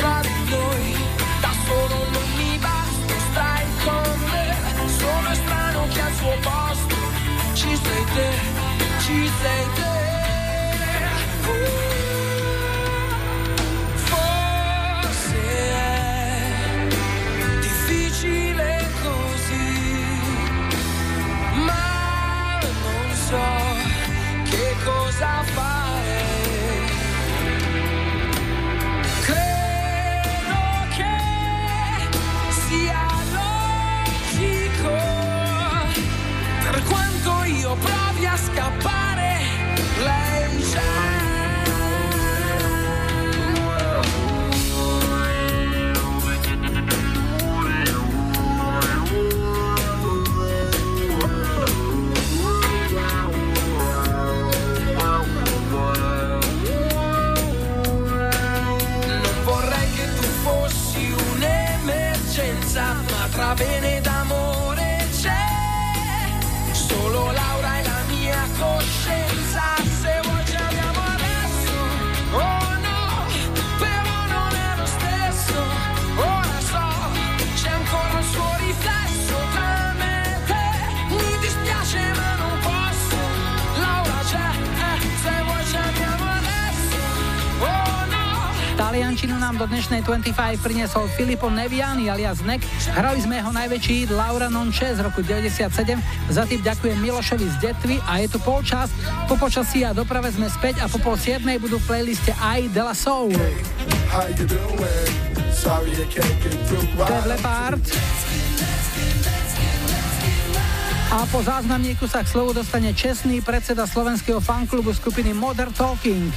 Tra di noi, da solo non mi basta, stai con me. Sono strano che al suo posto ci sei te, ci sei te. Che cosa fare? Credo che sia logico, per quanto io provi a scappare, lei c'è. Ma tra bene ed amore c'è solo Laura e la mia coscienza. Se vuoi ci amiamo adesso, oh no, però non è lo stesso. Ora so, c'è ancora il suo riflesso tra me e te. Mi dispiace ma non posso, Laura c'è, se vuoi ci amiamo adesso, oh no. Taliančinu nám do dnešnej 25 priniesol Filippo Neviani alias Nek. Hrali sme jeho najväčší hit Laura non c'è z roku 97. Za tým ďakujem Milošovi z Detvy a je tu polčas. Po počasí a doprave sme späť a po 6:30 budú v playliste aj De La Soul. Ted Leppard. A po záznamníku sa k slovu dostane čestný predseda slovenského fanklubu skupiny Modern Talking.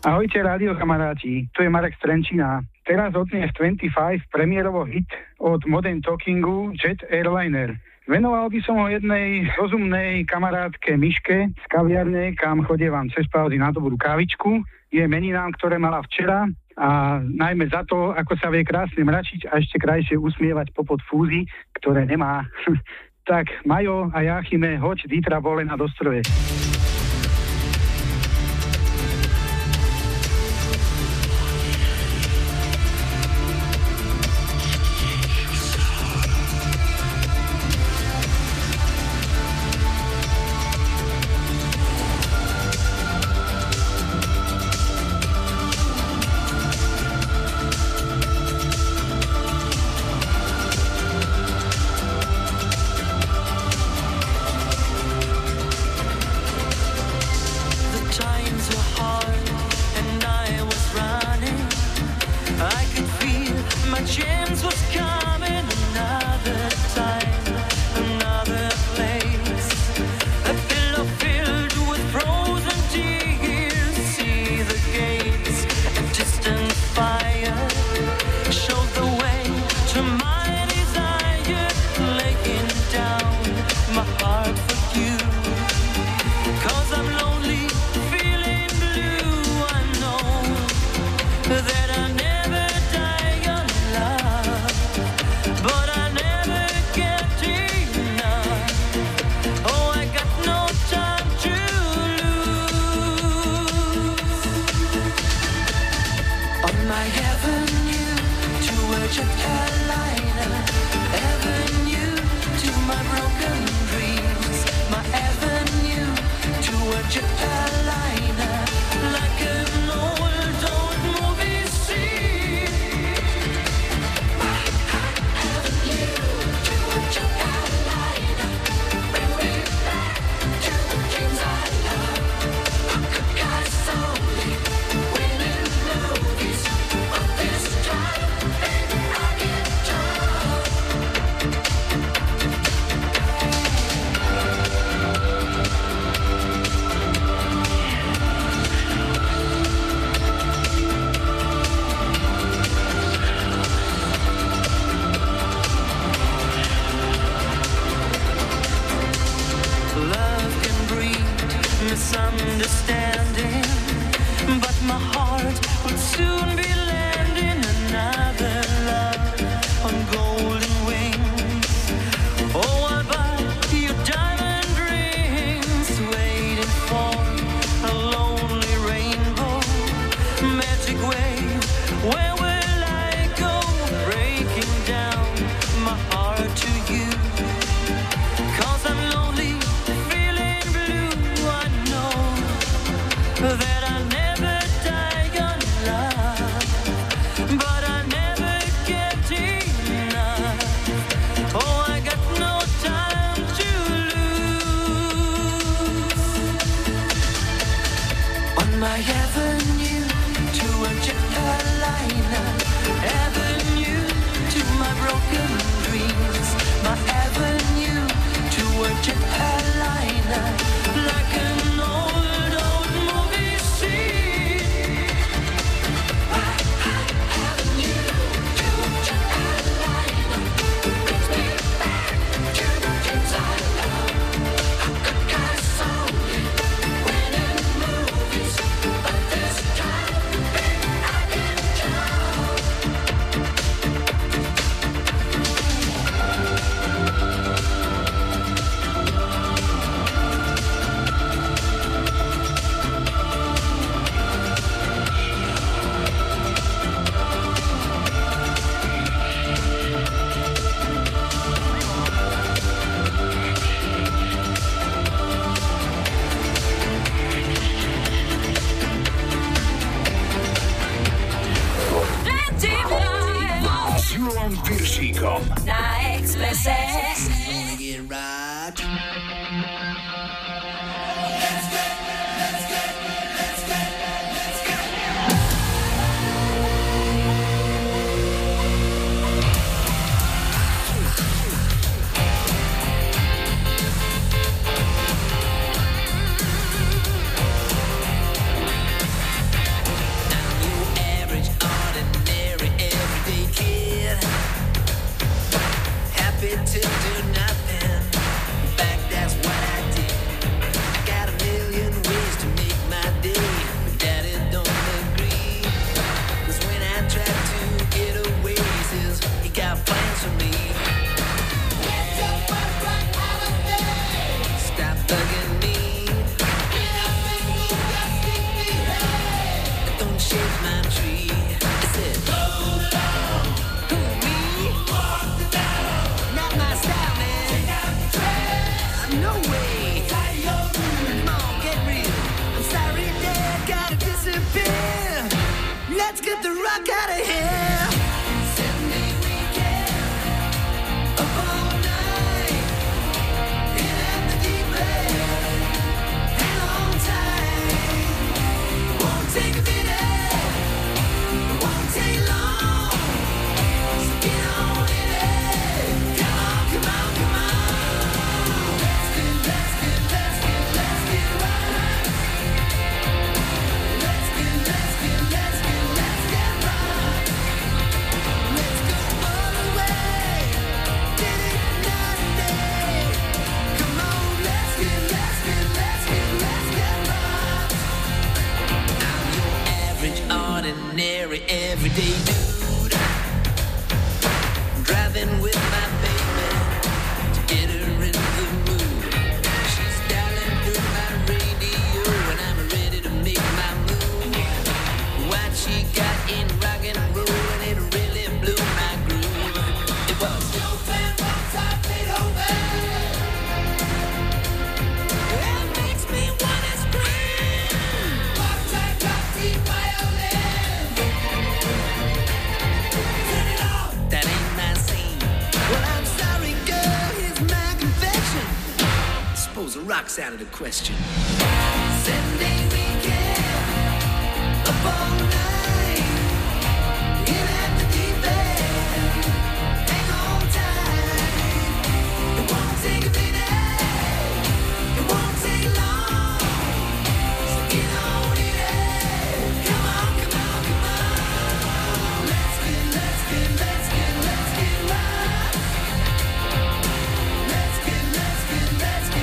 Ahojte rádio kamaráti, tu je Marek Strenčina. Teraz odnies 25 premiérovo hit od Modern Talkingu Jet Airliner. Venoval by som ho jednej rozumnej kamarátke Miške z kaviarne, kam chodievam cez pauzy na dobrú kávičku. Je meninám, ktoré mala včera a najmä za to, ako sa vie krásne mračiť a ešte krajšie usmievať popod fúzy, ktoré nemá. Tak, Majo a Jáchyme, hoď Dítra vole na dostroje. ordinary everyday dude, driving with my baby to get her in the mood. She's dialing through my radio and I'm ready to make my move. What she got in rock and roll and it really blew my groove. It was Chopin, Mozart, Beethoven. Rocks out of the question. Sunday weekend, up all night, in at the deep end, hang on tight. It won't take a minute, it won't take long, so get on in it. Come on, come on, come on. Let's get, let's get, let's get, let's get right. Let's get, let's get, let's get.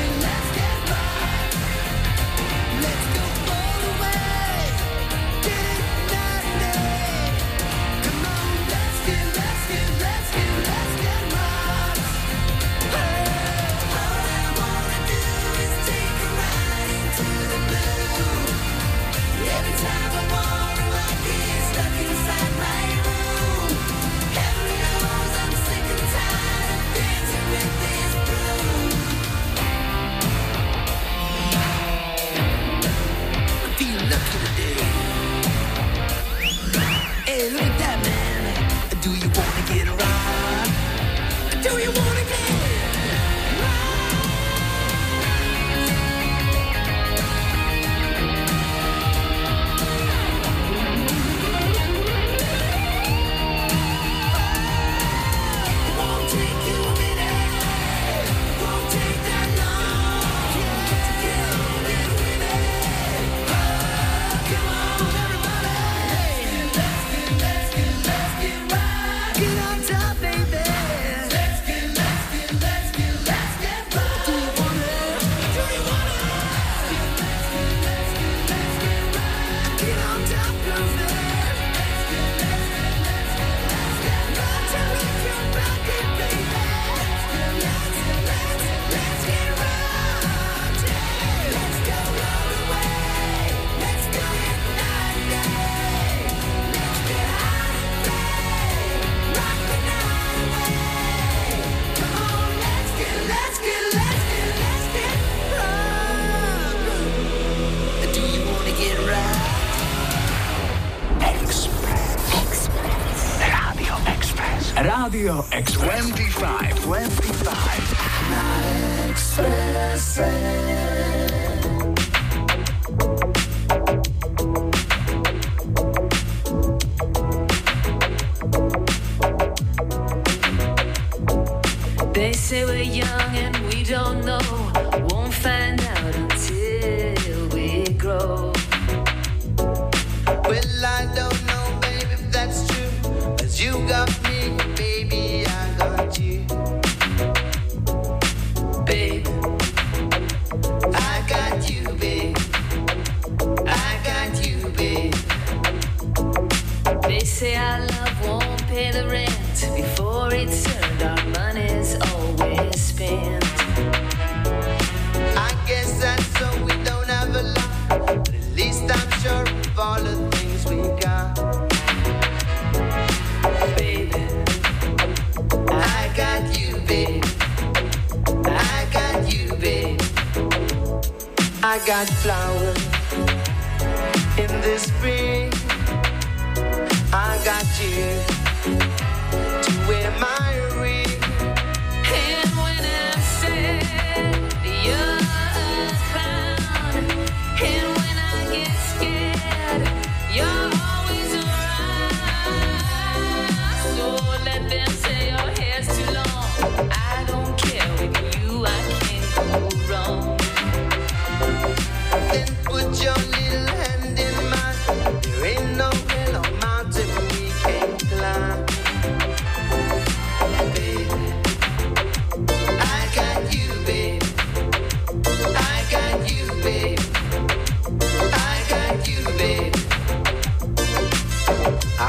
Radio Express 25 na Expresse.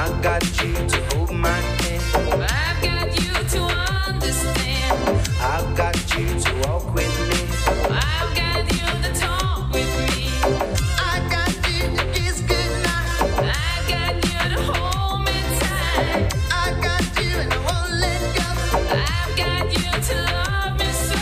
I got you to hold my hand. I've got you to understand. I've got you to walk with me. I've got you to talk with me. I got you to kiss goodnight. I got you to hold me tight. I got you and I won't let go. I've got you to love me so.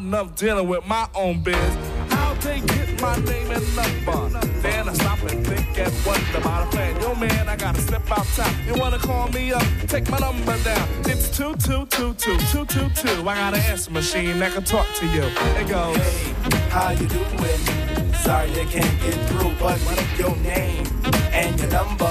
Enough dealing with my own biz. How they get my name and number? Then I stop and think and wonder about a plan. Yo man, I gotta step out top. You wanna call me up? Take my number down. It's 2222222. I got an answer machine that can talk to you. It goes, hey, how you doing? Sorry I can't get through, but what's your name and your number?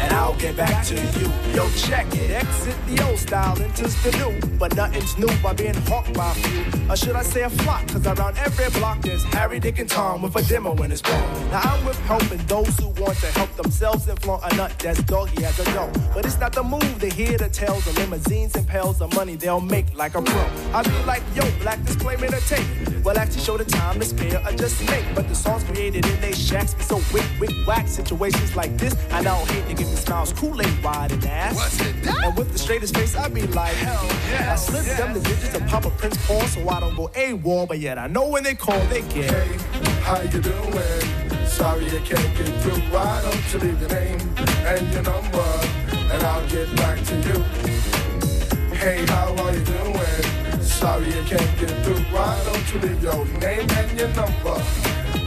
And I'll get back to you. Yo, check it. Exit the old style, enters the new. But nothing's new by being hawked by a few. Or should I say a flock? Cause around every block there's Harry, Dick, and Tom with a demo in his ball. Now I'm with helping those who want to help themselves and flaunt a nut that's doggy as a dough. But it's not the move to hear the tales of limousines and pails of money they'll make like a pro. I be like, yo, black disclaimer to take. Well, actually show the time to spare or just make. But the songs created in they shacks be so wick, whack. Situations like this, I don't hate to give me smiles, Kool-Aid wide and ass. What's it done? And with the straightest face, I be like, hell yeah. I slip them the digits and pop a Prince Paul so I don't go AWOL. But yet I know when they call, they get. Hey, how you doing? Sorry I can't get through. Why don't you leave your name and your number and I'll get back to you? Hey, how are you doing? Sorry I can't get through. Why don't you leave your name and your number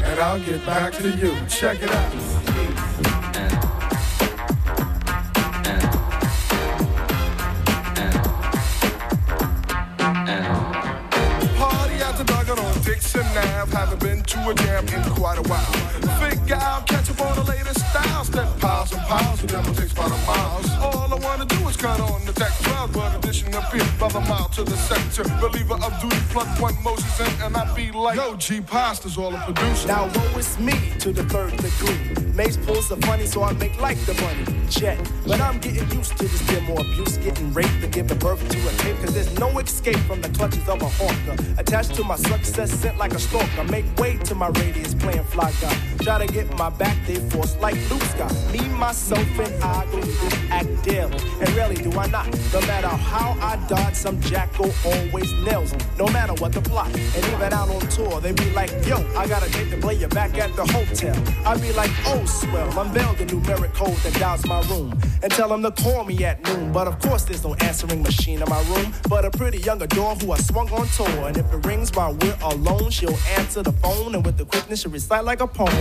and I'll get back to you. Check it out. Party at the Duggan on Dixon Ave. Haven't been to a jam in quite a while. Figure out, catch up on the latest styles. That piles and piles of demo takes about a mile. All I wanna do is cut on the deck 12, but addition of beer by the mile to the sector. Believer of duty, plug one Moses in, and I be like, yo, G Pasta's all a producer. Now woe is me to the third degree. Mace pulls the funny, so I make like the money. Jet, but I'm getting used to this bit more abuse, getting raped and giving birth to a tape, cause there's no escape from the clutches of a hawker. Attached to my success, sent like a stalker. Make way to my radius, playing fly guy. Try to get my back, they force like Luke Scott. Me, myself, and I go to this act daily. And really do I not. No matter how I dodge, some jackal always nails them, no matter what the plot. And even out on tour, they be like, yo, I got a date to play you back at the hotel. I be like, oh swell, unveil the numeric code that dials my room. And tell them to call me at noon. But of course there's no answering machine in my room, but a pretty young adore who I swung on tour. And if it rings while we're alone, she'll answer the phone. And with the quickness she'll recite like a poem.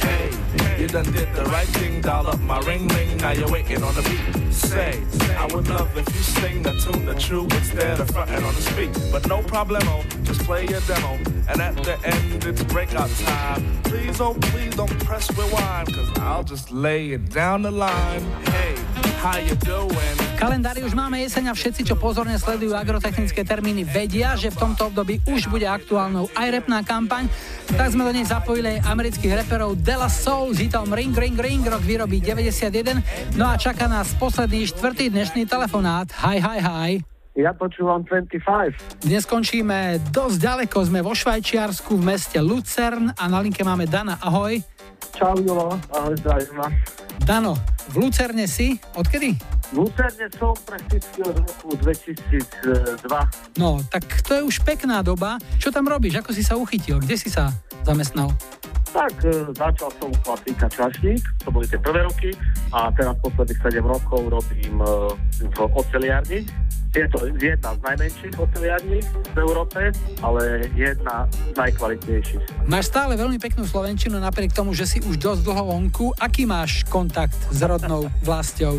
Hey, hey. You done did the right thing, dial up my ring ring. Now you're waiting on the beat. Say, I would love if you sing the tune the true instead of frontin' on the speak. But no problemo, just play your demo. And at the end, it's breakout time. Please don't press rewind, cause I'll just lay it down the line. Hey, how you doing? Kalendári už máme jeseň a všetci, čo pozorne sledujú agrotechnické termíny, vedia, že v tomto období už bude aktuálnou aj repná kampaň. Tak sme do nej zapojili aj amerických reperov De La Soul s hitom Ring Ring Ring, rok výroby 91. No a čaká nás posledný štvrtý dnešný telefonát. Hi, hi, hi. Ja počúvam 25. Dnes skončíme dosť ďaleko, sme vo Švajčiarsku v meste Lucern a na linke máme Dana. Ahoj. Čau, Julo. Ahoj, zdravím vás. Dano, v Lucerne si? Odkedy? V Lucerne som prakticky od roku 2002. No, tak to je už pekná doba. Čo tam robíš? Ako si sa uchytil? Kde si sa zamestnal? Tak, začal som chlapíka čašník, to boli tie prvé roky, a teraz posledných 7 rokov robím v oceliarni. Je to jedna z najmenších oceliarní v Európe, ale jedna z najkvalitnejších. Máš stále veľmi peknú slovenčinu, napriek tomu, že si už dosť dlho vonku. Aký máš kontakt s rodnou vlastou?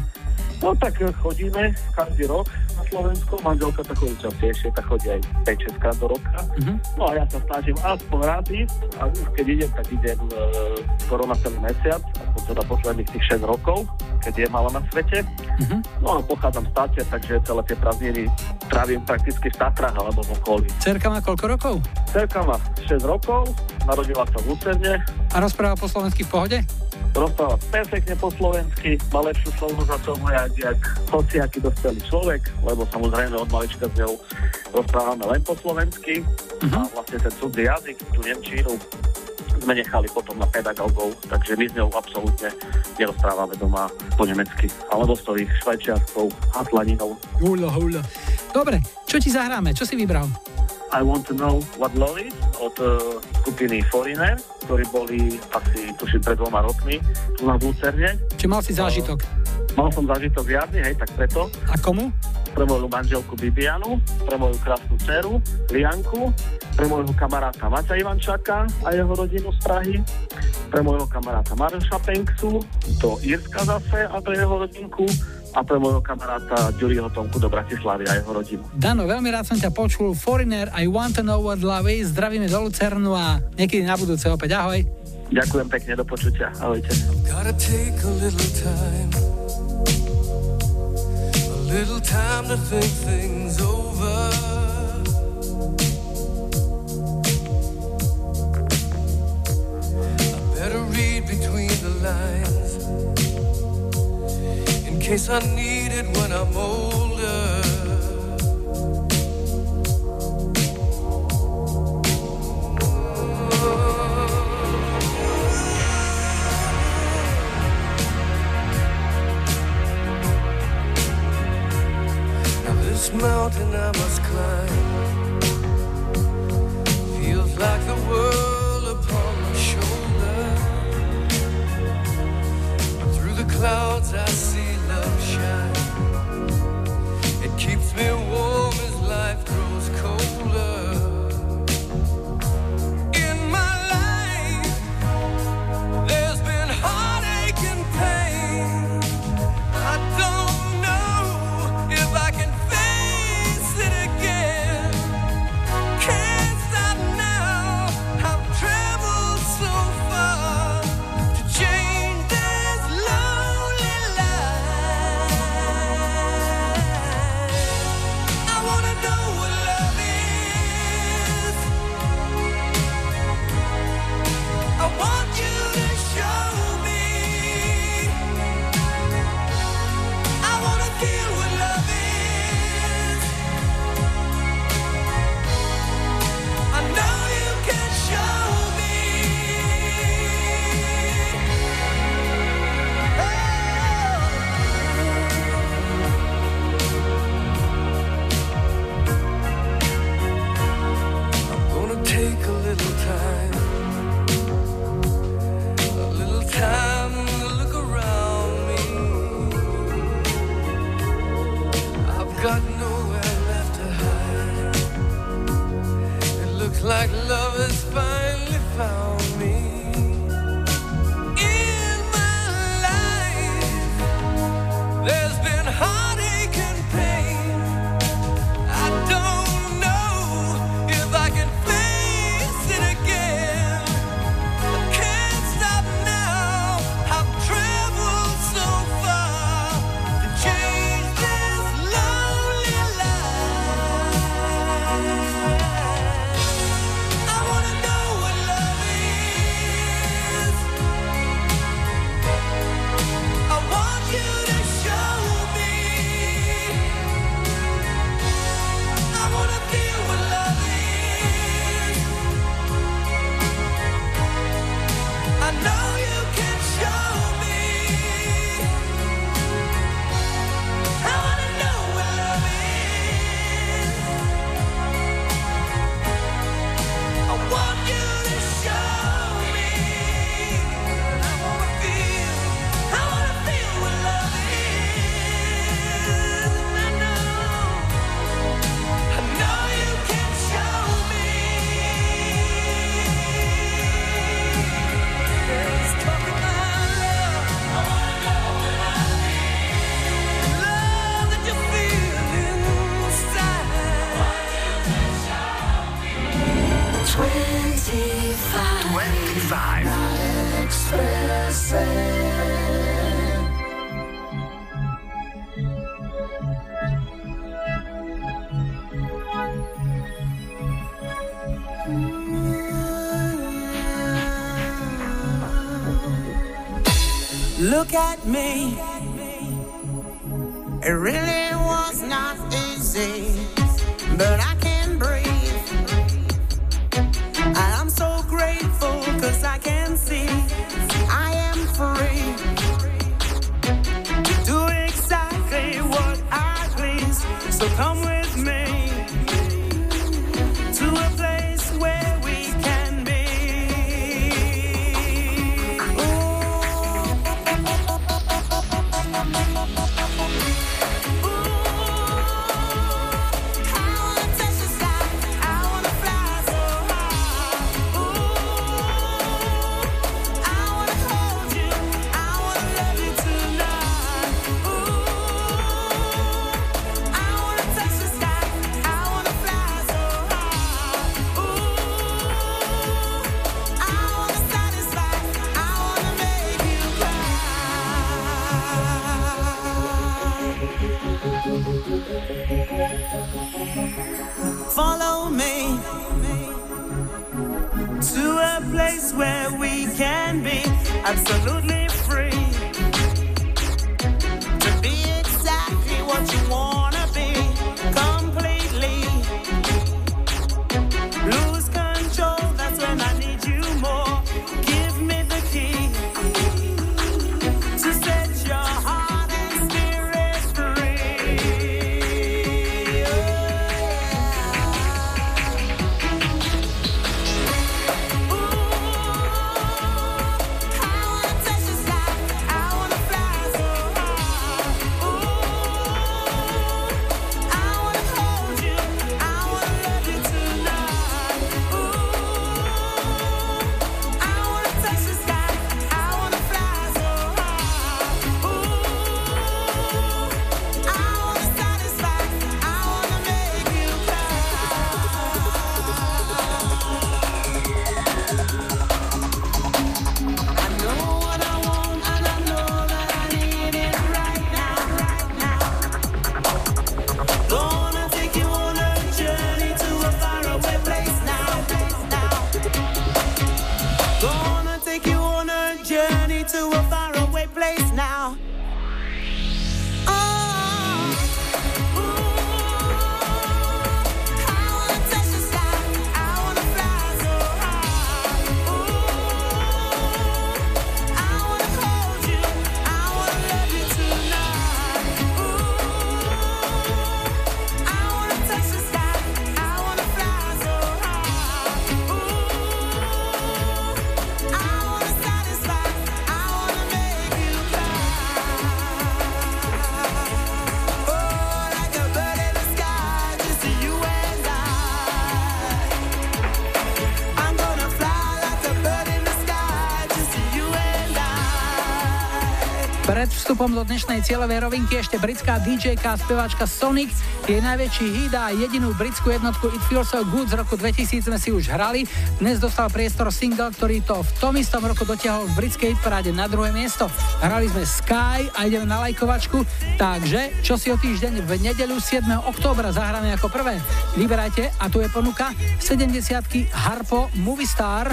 No tak chodíme každý rok na Slovensko, manželka tak chodí častejšie, tak chodí aj 5-6 krát do roka. Mm-hmm. No a ja sa snažím aspoň raz ísť, a keď idem, tak idem skoro na celý mesiac, aspoň teda posledných tých 6 rokov, keď je mala na svete. Mm-hmm. No a pochádzam z Tatier, takže celé tie prázdniny trávim prakticky v Tatrách alebo v okolí. Cerka má koľko rokov? Cerka má 6 rokov, narodila sa v Lucerne. A rozpráva po slovensky v pohode? Rozpráva perfektne po slovensky, má lepšiu slovu za to moja jak hociaký dospelý človek, lebo samozrejme od malička s ňou rozprávame len po slovensky. Uh-huh. A vlastne ten cudzí jazyk, tú nemčinu, sme nechali potom na pedagógov, takže my s ňou absolútne nerozprávame doma po nemecky, alebo s tou švajčiarskou hatlaninou. Hula, hula. Dobre, čo ti zahráme? Čo si vybral? I want to know what love is od skupiny Foreigner, ktorí boli asi tuším pred 2 rokmi tu na Lucerne. Či mal si zážitok? Mal som zážitok v jarni, hej, tak preto. A komu? Pre moju manželku Bibianu, pre moju krásnu dceru Lianku, pre mojho kamaráta Maťa Ivančáka a jeho rodinu z Prahy, pre mojho kamaráta Maroša Penksu, to Írska zase a pre jeho rodinku, a pre mojho kamaráta Ďuriho Tomku do Bratislavy a jeho rodinu. Dano, veľmi rád som ťa počul. Foreigner, I want to know what love is. Zdravíme do Lucernu a niekedy na budúce opäť. Ahoj. Ďakujem pekne, do počutia. Ahojte. Gotta take a little time to think things over. I better read between the lines. In case I need it when I'm older. Now this mountain I must climb feels like the world upon my shoulder. Through the clouds I see shine. It keeps me warm as life grows colder. In my life there's been heartache and pain. I don't know if I can face it again. Can't stop now. I've traveled so far to change this lonely life. Look at me. It really was not easy, but I can breathe. I'm so grateful 'cause I can see I am free to do exactly what I please. So come with me to a place where we can be. Follow me to a place where we can be absolutely free to be exactly what you wanna be, completely lose control. That's when I need you more. Give me the key to set your heart and spirit free. Vstupom do dnešnej cieľovej rovinky ešte britská DJ-ka a speváčka Sonic. Jej najväčší hit a jedinú britskú jednotku It Feels So Good z roku 2000 sme si už hrali. Dnes dostal priestor single, ktorý to v tom istom roku dotiahol v britskej hitparáde na druhé miesto. Hrali sme Sky a ideme na lajkovačku. Takže, čo si o týždeň v nedeľu 7. októbra zahráme ako prvé? Vyberajte a tu je ponuka 70-ky Harpo Movie Star.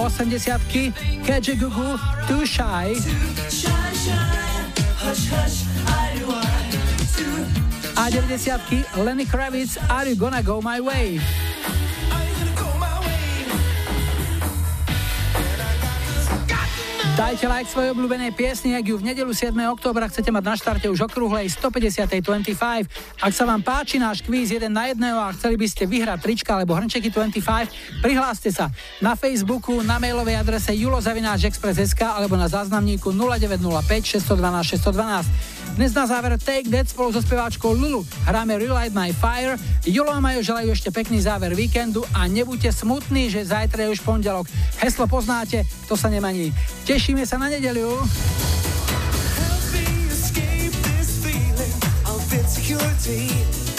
80-ky Kedži Gugu Too Shy, a 90-ky Lenny Kravitz Are You Gonna Go My Way. Dajte like svojej obľúbenej piesni, ak ju v nedeľu 7. októbra chcete mať na štarte už okrúhlej 150.25. Ak sa vám páči náš kvíz 1 na 1 a chceli by ste vyhrať trička alebo hrnčeky 25, prihláste sa na Facebooku, na mailovej adrese julo@express.sk alebo na záznamníku 0905 612 612. Dnes na záver Take That spolu so speváčkou Lulu hráme Relight My Fire. Julo a Majo želajú ešte pekný záver víkendu a nebuďte smutní, že zajtra je už pondelok. Heslo poznáte, to sa nemení. Tešíme sa na nedeľu. Help me escape this feeling of insecurity.